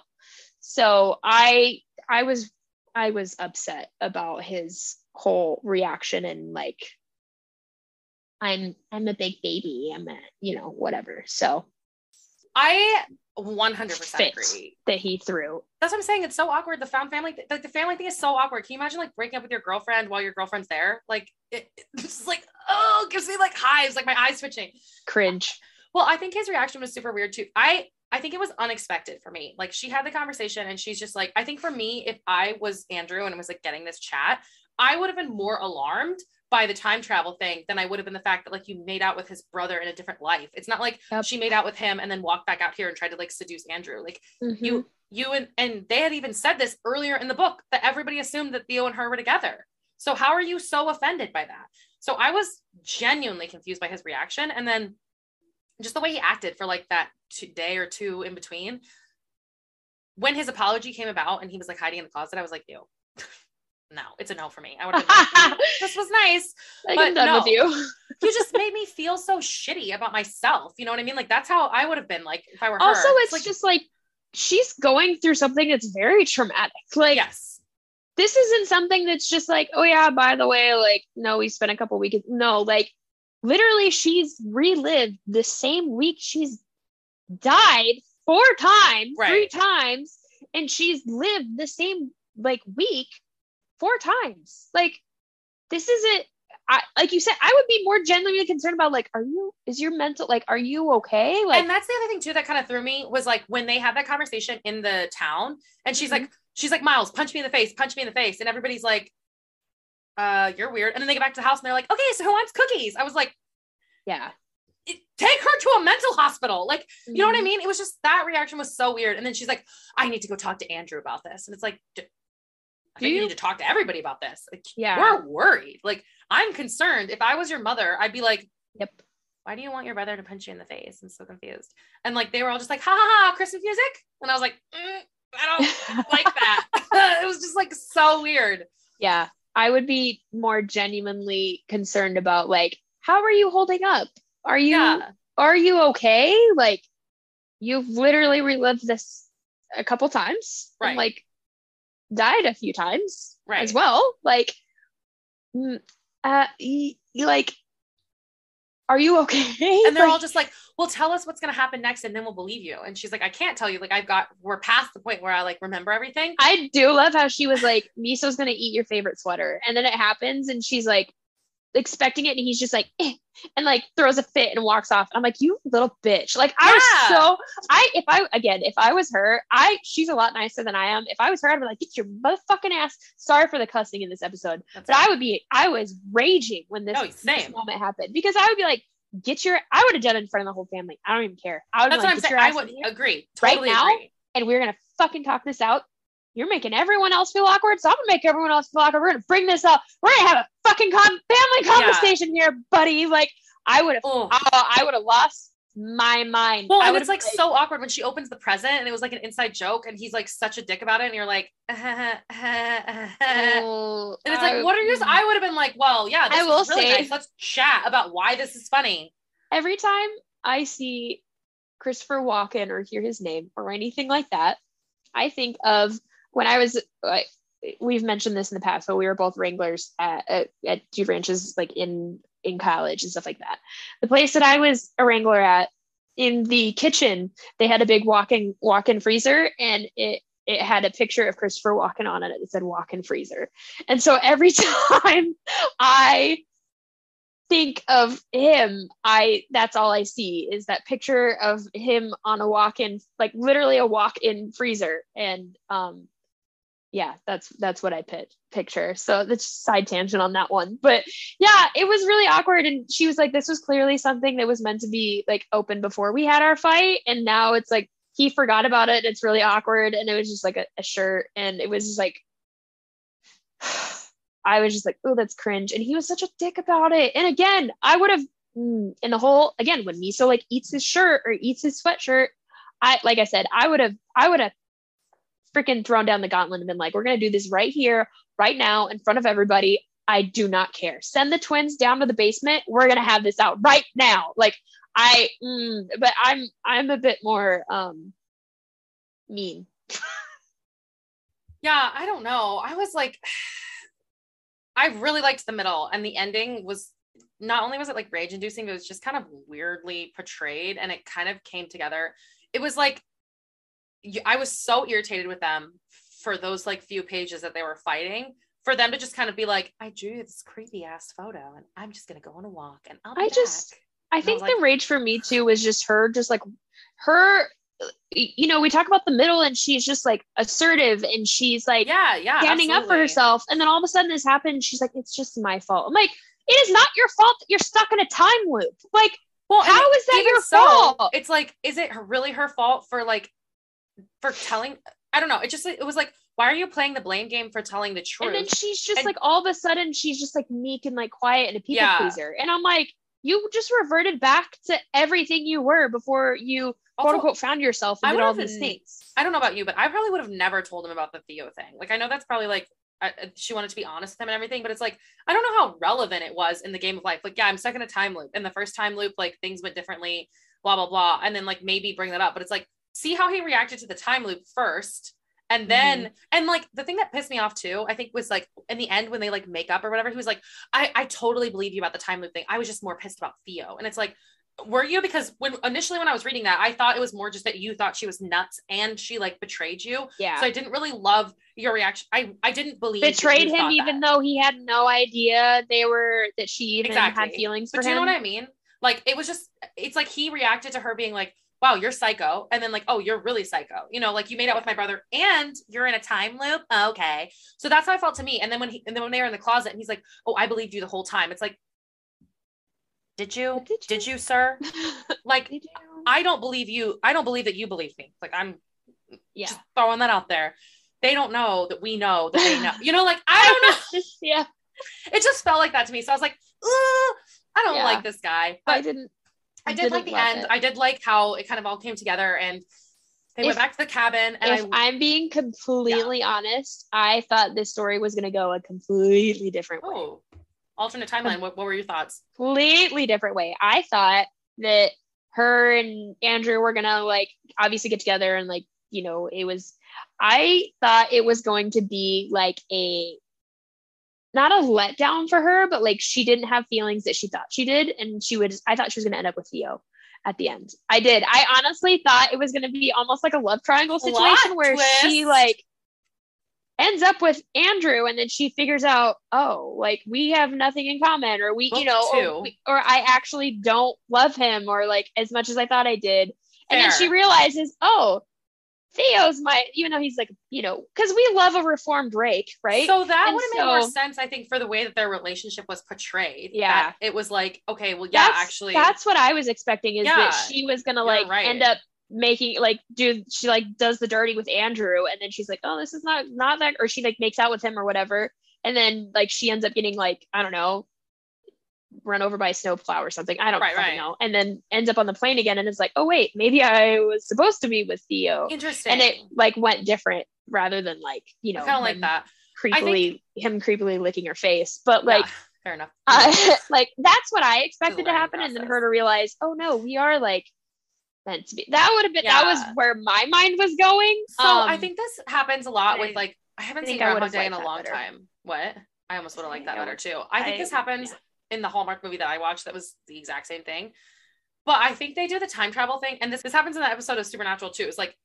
So I, I was, I was upset about his whole reaction and like, I'm, I'm a big baby. I'm a, you know, whatever. So I one hundred percent agree that he threw. That's what I'm saying. It's so awkward. The found family, th- like the family thing is so awkward. Can you imagine like breaking up with your girlfriend while your girlfriend's there? Like it, it's just like, oh, it gives me like hives, like my eyes twitching. Cringe. Well, I think his reaction was super weird too. I, I think it was unexpected for me. Like she had the conversation and she's just like, I think for me, if I was Andrew and was like getting this chat, I would have been more alarmed by the time travel thing than I would have been the fact that like you made out with his brother in a different life. It's not like yep. she made out with him and then walked back out here and tried to like seduce Andrew. Like mm-hmm. you, you and, and they had even said this earlier in the book that everybody assumed that Theo and her were together. So how are you so offended by that? So I was genuinely confused by his reaction. And then just the way he acted for like that two, day or two in between, when his apology came about and he was like hiding in the closet, I was like, ew. No, it's a no for me. I would have been this was nice, like, but I'm done no. with you. You just made me feel so shitty about myself. You know what I mean? Like that's how I would have been like if I were also, her. Also, it's like, just like she's going through something that's very traumatic. Like yes. This isn't something that's just like, oh yeah, by the way, like no, we spent a couple weeks. No, like literally she's relived the same week. She's died four times, right. three times, and she's lived the same like week. Four times. Like this isn't I, like you said, I would be more genuinely concerned about like, are you, is your mental, like, are you okay? Like, and that's the other thing too, that kind of threw me was like, when they had that conversation in the town and she's mm-hmm. like, she's like, Miles, punch me in the face, punch me in the face. And everybody's like, uh, you're weird. And then they get back to the house and they're like, okay, so who wants cookies? I was like, yeah, it, take her to a mental hospital. Like, mm-hmm. you know what I mean? It was just, that reaction was so weird. And then she's like, I need to go talk to Andrew about this. And it's like, d- I think you need to talk to everybody about this. Like, yeah. We're worried. Like, I'm concerned. If I was your mother, I'd be like, yep. Why do you want your brother to punch you in the face? I'm so confused. And like, they were all just like, ha ha ha, Christmas music. And I was like, mm, I don't like that. It was just like so weird. Yeah. I would be more genuinely concerned about like, how are you holding up? Are you, yeah. are you okay? Like you've literally relived this a couple times. Right. And, like, died a few times right. as well. Like, uh, you like, are you okay? And they're like, all just like, well, tell us what's going to happen next and then we'll believe you. And she's like, I can't tell you. Like, I've got, we're past the point where I like remember everything. I do love how she was like, Miso's going to eat your favorite sweater. And then it happens and she's like expecting it. And he's just like, eh, and like throws a fit and walks off. I'm like, you little bitch. Like I yeah. was so, I, if I, again, if I was her, I, she's a lot nicer than I am. If I was her, I'd be like, get your motherfucking ass. Sorry for the cussing in this episode. That's but right. I would be, I was raging when this, oh, this moment happened because I would be like, get your, I would have done it in front of the whole family. I don't even care. I would That's like, what I'm saying. I would agree. Totally right now, agree. And we're going to fucking talk this out. You're making everyone else feel awkward. So I'm gonna make everyone else feel awkward. We're gonna bring this up. We're gonna have a fucking con- family conversation yeah. here, buddy. Like I would have, oh. I, I would have lost my mind. Well, I and it's like played. So awkward when she opens the present and it was like an inside joke and he's like such a dick about it. And you're like, uh, uh, uh, oh, and it's like, I, what are yours? I would have been like, well, yeah, this I will is really say, nice. Let's chat about why this is funny. Every time I see Christopher Walken or hear his name or anything like that, I think of when I was, like, we've mentioned this in the past, but we were both Wranglers at, at, at Dude Ranches, like in, in college and stuff like that. The place that I was a Wrangler at, in the kitchen, they had a big walk-in walk-in freezer, and it it had a picture of Christopher Walken on it. It said walk-in freezer. And so every time I think of him, I that's all I see is that picture of him on a walk-in, like literally a walk-in freezer. And, um, yeah, that's, that's what I pit, picture. So that's side tangent on that one, but yeah, it was really awkward. And she was like, this was clearly something that was meant to be like open before we had our fight. And now it's like, he forgot about it. It's really awkward. And it was just like a, a shirt. And it was just like, I was just like, oh, that's cringe. And he was such a dick about it. And again, I would have in the whole, again, when Miso like eats his shirt or eats his sweatshirt, I, like I said, I would have, I would have freaking thrown down the gauntlet and been like, we're going to do this right here, right now, in front of everybody. I do not care. Send the twins down to the basement. We're going to have this out right now. Like I, mm, but I'm, I'm a bit more um, mean. Yeah. I don't know. I was like, I really liked the middle, and the ending was, not only was it like rage inducing, but it was just kind of weirdly portrayed, and it kind of came together. It was like, I was so irritated with them for those like few pages that they were fighting, for them to just kind of be like, I drew this creepy ass photo and I'm just going to go on a walk and I'll be I back. Just, I and think I the like, rage for me too was just her, just like her, you know, we talk about the middle and she's just like assertive and she's like yeah, yeah, standing absolutely. Up for herself. And then all of a sudden this happened. She's like, it's just my fault. I'm like, it is not your fault that you're stuck in a time loop. Like, well, how is that your so, fault? It's like, is it really her fault for like, for telling, I don't know. It just, it was like, why are you playing the blame game for telling the truth? And then she's just and, like, all of a sudden she's just like meek and like quiet and a people yeah. pleaser. And I'm like, you just reverted back to everything you were before you also, quote unquote found yourself and I did all these things. I don't know about you, but I probably would have never told him about the Theo thing. Like, I know that's probably like, I, she wanted to be honest with him and everything, but it's like, I don't know how relevant it was in the game of life. Like, yeah, I'm stuck in a time loop. And the first time loop, like things went differently, blah, blah, blah. And then like, maybe bring that up, but it's like, see how he reacted to the time loop first. And then, mm-hmm. and like the thing that pissed me off too, I think was like in the end when they like make up or whatever, he was like, I, I totally believe you about the time loop thing. I was just more pissed about Theo. And it's like, were you? Because when initially when I was reading that, I thought it was more just that you thought she was nuts and she like betrayed you. Yeah. So I didn't really love your reaction. I, I didn't believe betrayed him, even that. Though he had no idea they were, that she even exactly. had feelings for but him. But you know what I mean? Like, it was just, it's like he reacted to her being like, wow, you're psycho. And then like, oh, you're really psycho. You know, like you made out with my brother and you're in a time loop. Okay. So that's how it felt to me. And then when he, and then when they were in the closet and he's like, oh, I believed you the whole time. It's like, did you, did you, did you sir? Like, you? I don't believe you. I don't believe that you believe me. Like, I'm yeah. just throwing that out there. They don't know that we know that they know, you know, like, I don't know. Just, yeah. It just felt like that to me. So I was like, I don't yeah. like this guy, but I didn't. I did like the end. It. I did like how it kind of all came together and they if, went back to the cabin. And if I, I'm being completely yeah. honest, I thought this story was going to go a completely different oh, way. Alternate timeline. What, what were your thoughts? Completely different way. I thought that her and Andrew were going to like, obviously get together and like, you know, it was, I thought it was going to be like a, not a letdown for her, but like she didn't have feelings that she thought she did. And she would, I thought she was going to end up with Theo at the end. I did. I honestly thought it was going to be almost like a love triangle situation Lot where twist. She like ends up with Andrew and then she figures out, oh, like we have nothing in common or we, Book you know, or, we, or I actually don't love him or like as much as I thought I did. And Fair. Then she realizes, oh, Theo's my, even though he's like, you know, because we love a reformed rake, right? So that would have so, made more sense, I think, for the way that their relationship was portrayed. Yeah. That it was like, okay, well, yeah, that's, actually. That's what I was expecting is yeah, that she was going to like right. end up making, like, do, she like does the dirty with Andrew. And then she's like, oh, this is not, not that, or she like makes out with him or whatever. And then like, she ends up getting like, I don't know, run over by a snowplow or something. I don't right, right. know. And then ends up on the plane again. And it's like, oh wait, maybe I was supposed to be with Theo. Interesting. And it like went different rather than like, you know, kind of like that creepily, think... him creepily licking her face. But like, yeah, fair enough. Uh, like that's what I expected to happen. Process. And then her to realize, oh no, we are like meant to be. That would have been, yeah. that was where my mind was going. So um, I think this happens a lot with I, like, I haven't I seen Groundhog Day in a long better. Time. What? I almost would have liked that better too. I think I, this happens yeah. in the Hallmark movie that I watched that was the exact same thing, but I think they do the time travel thing, and this this happens in that episode of Supernatural too. It's like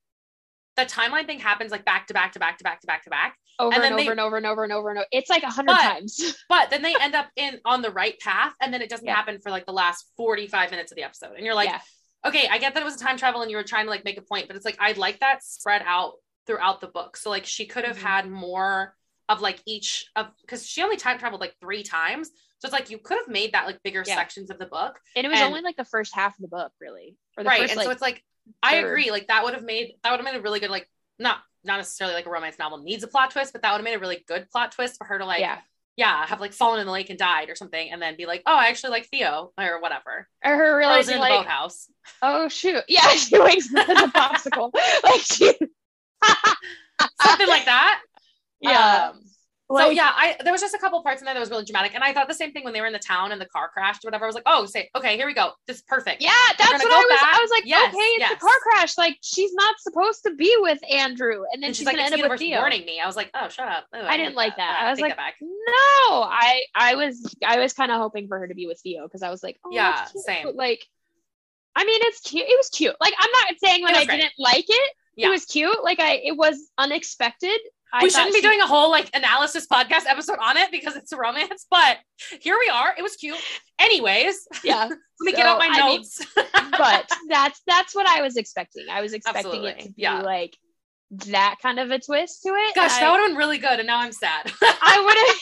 the timeline thing happens like back to back to back to back to back to back over and, and over they, and over and over and over and over. It's like a hundred times. But then they end up in on the right path, and then it doesn't yeah. happen for like the last forty-five minutes of the episode, and you're like, yeah. okay, I get that it was a time travel and you were trying to like make a point, but it's like I like that spread out throughout the book. So like she could have mm-hmm. had more of like each of, because she only time traveled like three times. So it's like, you could have made that like bigger yeah. sections of the book. And it was and, only like the first half of the book really. Or the right. First, and like, so it's like, I agree. Like that would have made, that would have made a really good, like not, not necessarily like a romance novel needs a plot twist, but that would have made a really good plot twist for her to like, yeah. yeah, have like fallen in the lake and died or something. And then be like, oh, I actually like Theo or whatever. Or her realizing or in the like, boathouse. Oh shoot. Yeah. She wakes up as a popsicle. Like she something like that. Yeah. Um, like, so yeah, I, there was just a couple parts in there that was really dramatic. And I thought the same thing when they were in the town and the car crashed or whatever. I was like, oh, say, okay, here we go. This is perfect. Yeah. That's what I was, back. I was like, yes, okay, it's yes. a car crash. Like she's not supposed to be with Andrew. And then and she's, she's like, gonna end up with Theo. warning me. I was like, oh, shut up. Ooh, I, I didn't like that. that. I was Take like, back. no, I, I was, I was kind of hoping for her to be with Theo. Cause I was like, oh, yeah, same. But like, I mean, it's cute. It was cute. Like, I'm not saying like I great. didn't like it. Yeah. It was cute. Like I, it was unexpected. I we shouldn't be she... doing a whole like analysis podcast episode on it because it's a romance, but here we are. It was cute. Anyways. Yeah. Let me so, get out my notes. I mean, but that's, that's what I was expecting. I was expecting Absolutely. it to be yeah. like that kind of a twist to it. Gosh, I, that would have been really good. And now I'm sad. I would have.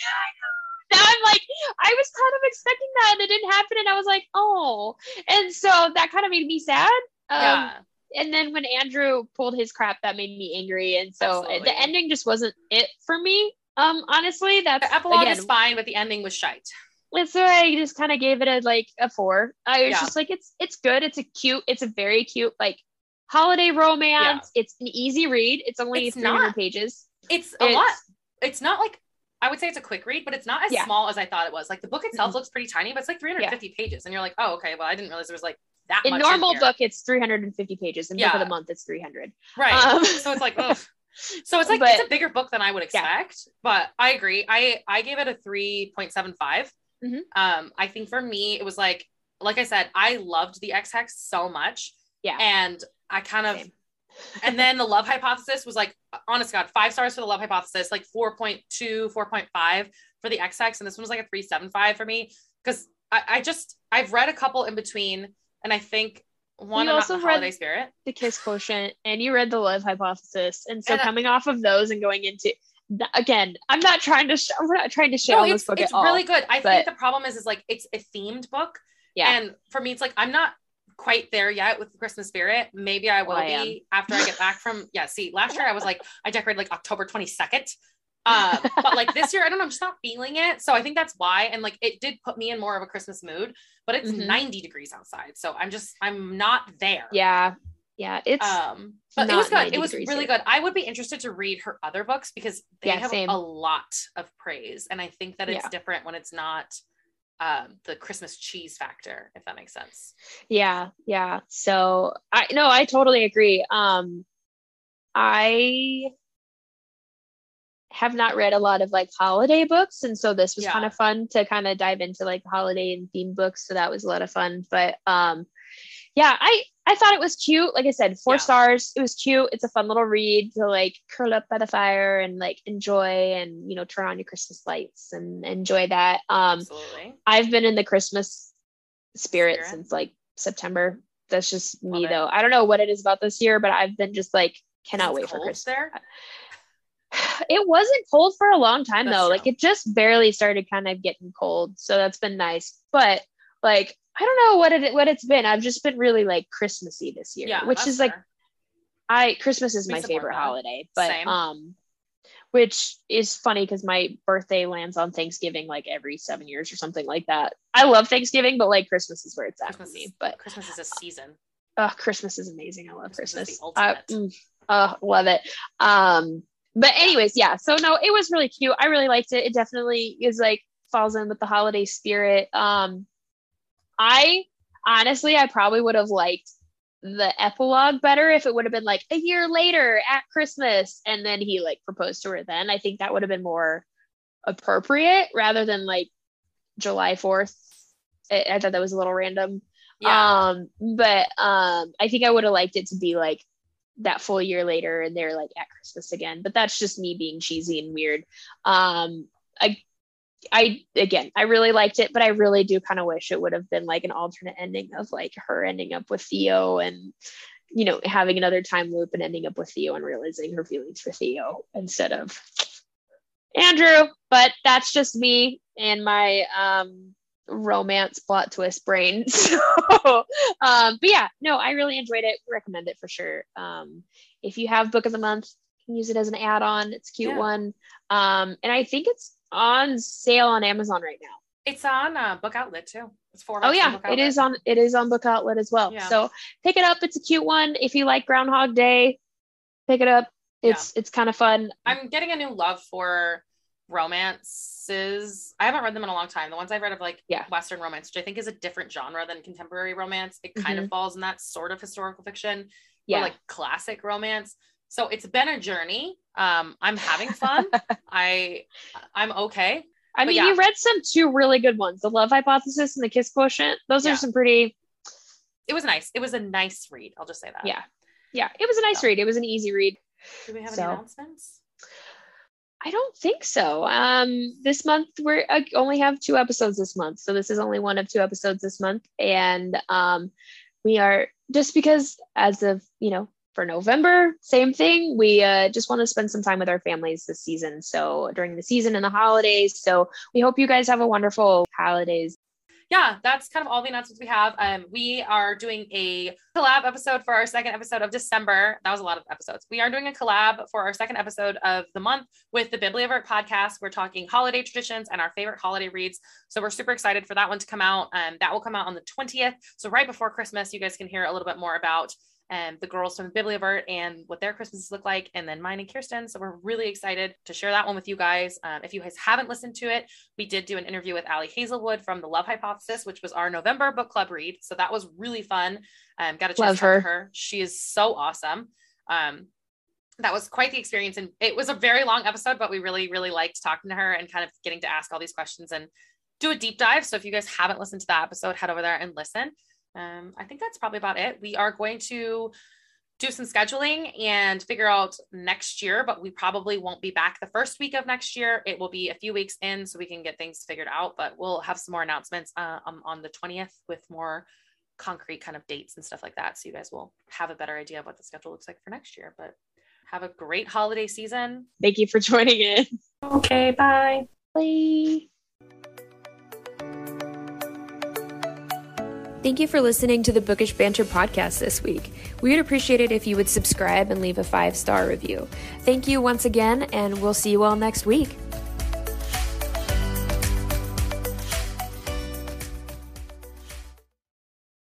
Now I'm like, I was kind of expecting that and it didn't happen. And I was like, oh, and so that kind of made me sad. Um, yeah. And then when Andrew pulled his crap, that made me angry. And so Absolutely. the ending just wasn't it for me. Um, honestly, that's the epilogue again, is fine, but the ending was shite. And so I just kind of gave it a, like a four. I was yeah. just like, it's, it's good. It's a cute, it's a very cute, like holiday romance. Yeah. It's an easy read. It's only it's three hundred not, pages. It's a it's, lot. It's not like, I would say it's a quick read, but it's not as yeah. small as I thought it was. Like the book itself mm-hmm. looks pretty tiny, but it's like three hundred fifty yeah. pages. And you're like, oh, okay. Well, I didn't realize there was like, that in normal in book it's three hundred fifty pages in yeah. Book of the Month it's three hundred right um, so it's like ugh. so it's like but, it's a bigger book than I would expect yeah. but I agree I I gave it a three point seven five mm-hmm. um I think for me it was like like I said I loved The Ex Hex so much yeah and I kind of and then The Love Hypothesis was like honest God five stars for The Love Hypothesis like four point two, four point five for The Ex Hex and this one was like a three point seven five for me because I, I just I've read a couple in between. And I think one about the holiday spirit, The Kiss Quotient, and you read The Love Hypothesis, and so and coming I, off of those and going into th- again, I'm not trying to sh- we're not trying to shit no, on this book at all. It's really good. I but, think the problem is, is like it's a themed book, yeah. And for me, it's like I'm not quite there yet with the Christmas spirit. Maybe I will well, I be am. after I get back from yeah. See, last year I was like I decorated like October twenty-second, uh, but like this year I don't know, I'm just not feeling it. So I think that's why, and like it did put me in more of a Christmas mood. But it's mm-hmm. ninety degrees outside. So I'm just, I'm not there. Yeah. Yeah. It's, um, but it was good. It was really yet. good. I would be interested to read her other books because they yeah, have same. a lot of praise. And I think that it's yeah. different when it's not, um, the Christmas cheese factor, if that makes sense. Yeah. Yeah. So I, no, I totally agree. Um, I have not read a lot of like holiday books. And so this was yeah. kind of fun to kind of dive into like holiday and theme books. So that was a lot of fun, but, um, yeah, I, I thought it was cute. Like I said, four yeah. stars, it was cute. It's a fun little read to like curl up by the fire and like enjoy and, you know, turn on your Christmas lights and enjoy that. Um, Absolutely. I've been in the Christmas spirit, spirit. since like September. That's just me Love though. It. I don't know what it is about this year, but I've been just like, cannot it's wait for Christmas. There? It wasn't cold for a long time that's though. True. Like it just barely started kind of getting cold. So that's been nice. But like, I don't know what it, what it's been. I've just been really like Christmassy this year, yeah, which is fair. like, I, Christmas is my favorite holiday, but, Same. um, which is funny cause my birthday lands on Thanksgiving, like every seven years or something like that. I love Thanksgiving, but like Christmas is where it's at for me, but Christmas is a season. Oh, uh, Christmas is amazing. I love Christmas. I uh, mm, uh, love it. Um, But anyways, yeah. So no, it was really cute. I really liked it. It definitely is like falls in with the holiday spirit. Um, I honestly, I probably would have liked the epilogue better if it would have been like a year later at Christmas. And then he like proposed to her then. I think that would have been more appropriate rather than like July fourth. I, I thought that was a little random. Yeah. Um, but um, I think I would have liked it to be like, that full year later and they're like at Christmas again, but that's just me being cheesy and weird. Um, I, I, again, I really liked it, but I really do kind of wish it would have been like an alternate ending of like her ending up with Theo and, you know, having another time loop and ending up with Theo and realizing her feelings for Theo instead of Andrew. But that's just me and my, um, romance plot twist brain. So um but yeah, no, I really enjoyed it. Recommend it for sure. Um if you have Book of the Month, you can use it as an add-on. It's a cute yeah. one. Um and I think it's on sale on Amazon right now. It's on uh Book Outlet too. It's for Oh yeah, it is on it is on Book Outlet as well. Yeah. So pick it up. It's a cute one. If you like Groundhog Day, pick it up. it's yeah. it's kind of fun. I'm getting a new love for romances. I haven't read them in a long time. The ones I've read of like yeah. Western romance, which I think is a different genre than contemporary romance. It kind mm-hmm. of falls in that sort of historical fiction, yeah. but like classic romance. So it's been a journey. Um, I'm having fun. I, I'm okay. I but mean, yeah. you read some two really good ones, The Love Hypothesis and The Kiss Quotient. Those yeah. are some pretty. It was nice. It was a nice read. I'll just say that. Yeah. Yeah. It was a nice so. read. It was an easy read. Do we have so. any announcements? I don't think so. Um, this month we're I only have two episodes this month. So this is only one of two episodes this month. And um, we are just because as of, you know, for November, same thing. We uh, just want to spend some time with our families this season. So during the season and the holidays. So we hope you guys have a wonderful holidays. Yeah, that's kind of all the announcements we have. Um, we are doing a collab episode for our second episode of December. That was a lot of episodes. We are doing a collab for our second episode of the month with the Bibliovert podcast. We're talking holiday traditions and our favorite holiday reads. So we're super excited for that one to come out. Um, that will come out on the twentieth. So right before Christmas, you guys can hear a little bit more about and the girls from Bibliovert and what their Christmases look like, and then mine and Kirsten. So we're really excited to share that one with you guys. Um, if you guys haven't listened to it, we did do an interview with Allie Hazelwood from The Love Hypothesis, which was our November book club read. So that was really fun. Um, got a chance to talk to her. She is so awesome. Um, that was quite the experience. And it was a very long episode, but we really, really liked talking to her and kind of getting to ask all these questions and do a deep dive. So if you guys haven't listened to that episode, head over there and listen. Um, I think that's probably about it. We are going to do some scheduling and figure out next year, but we probably won't be back the first week of next year. It will be a few weeks in, so we can get things figured out, but we'll have some more announcements uh, um, on the twentieth with more concrete kind of dates and stuff like that. So you guys will have a better idea of what the schedule looks like for next year, but have a great holiday season. Thank you for joining in. Okay. Bye. Bye. Thank you for listening to the Bookish Banter podcast this week. We would appreciate it if you would subscribe and leave a five-star review. Thank you once again, and we'll see you all next week.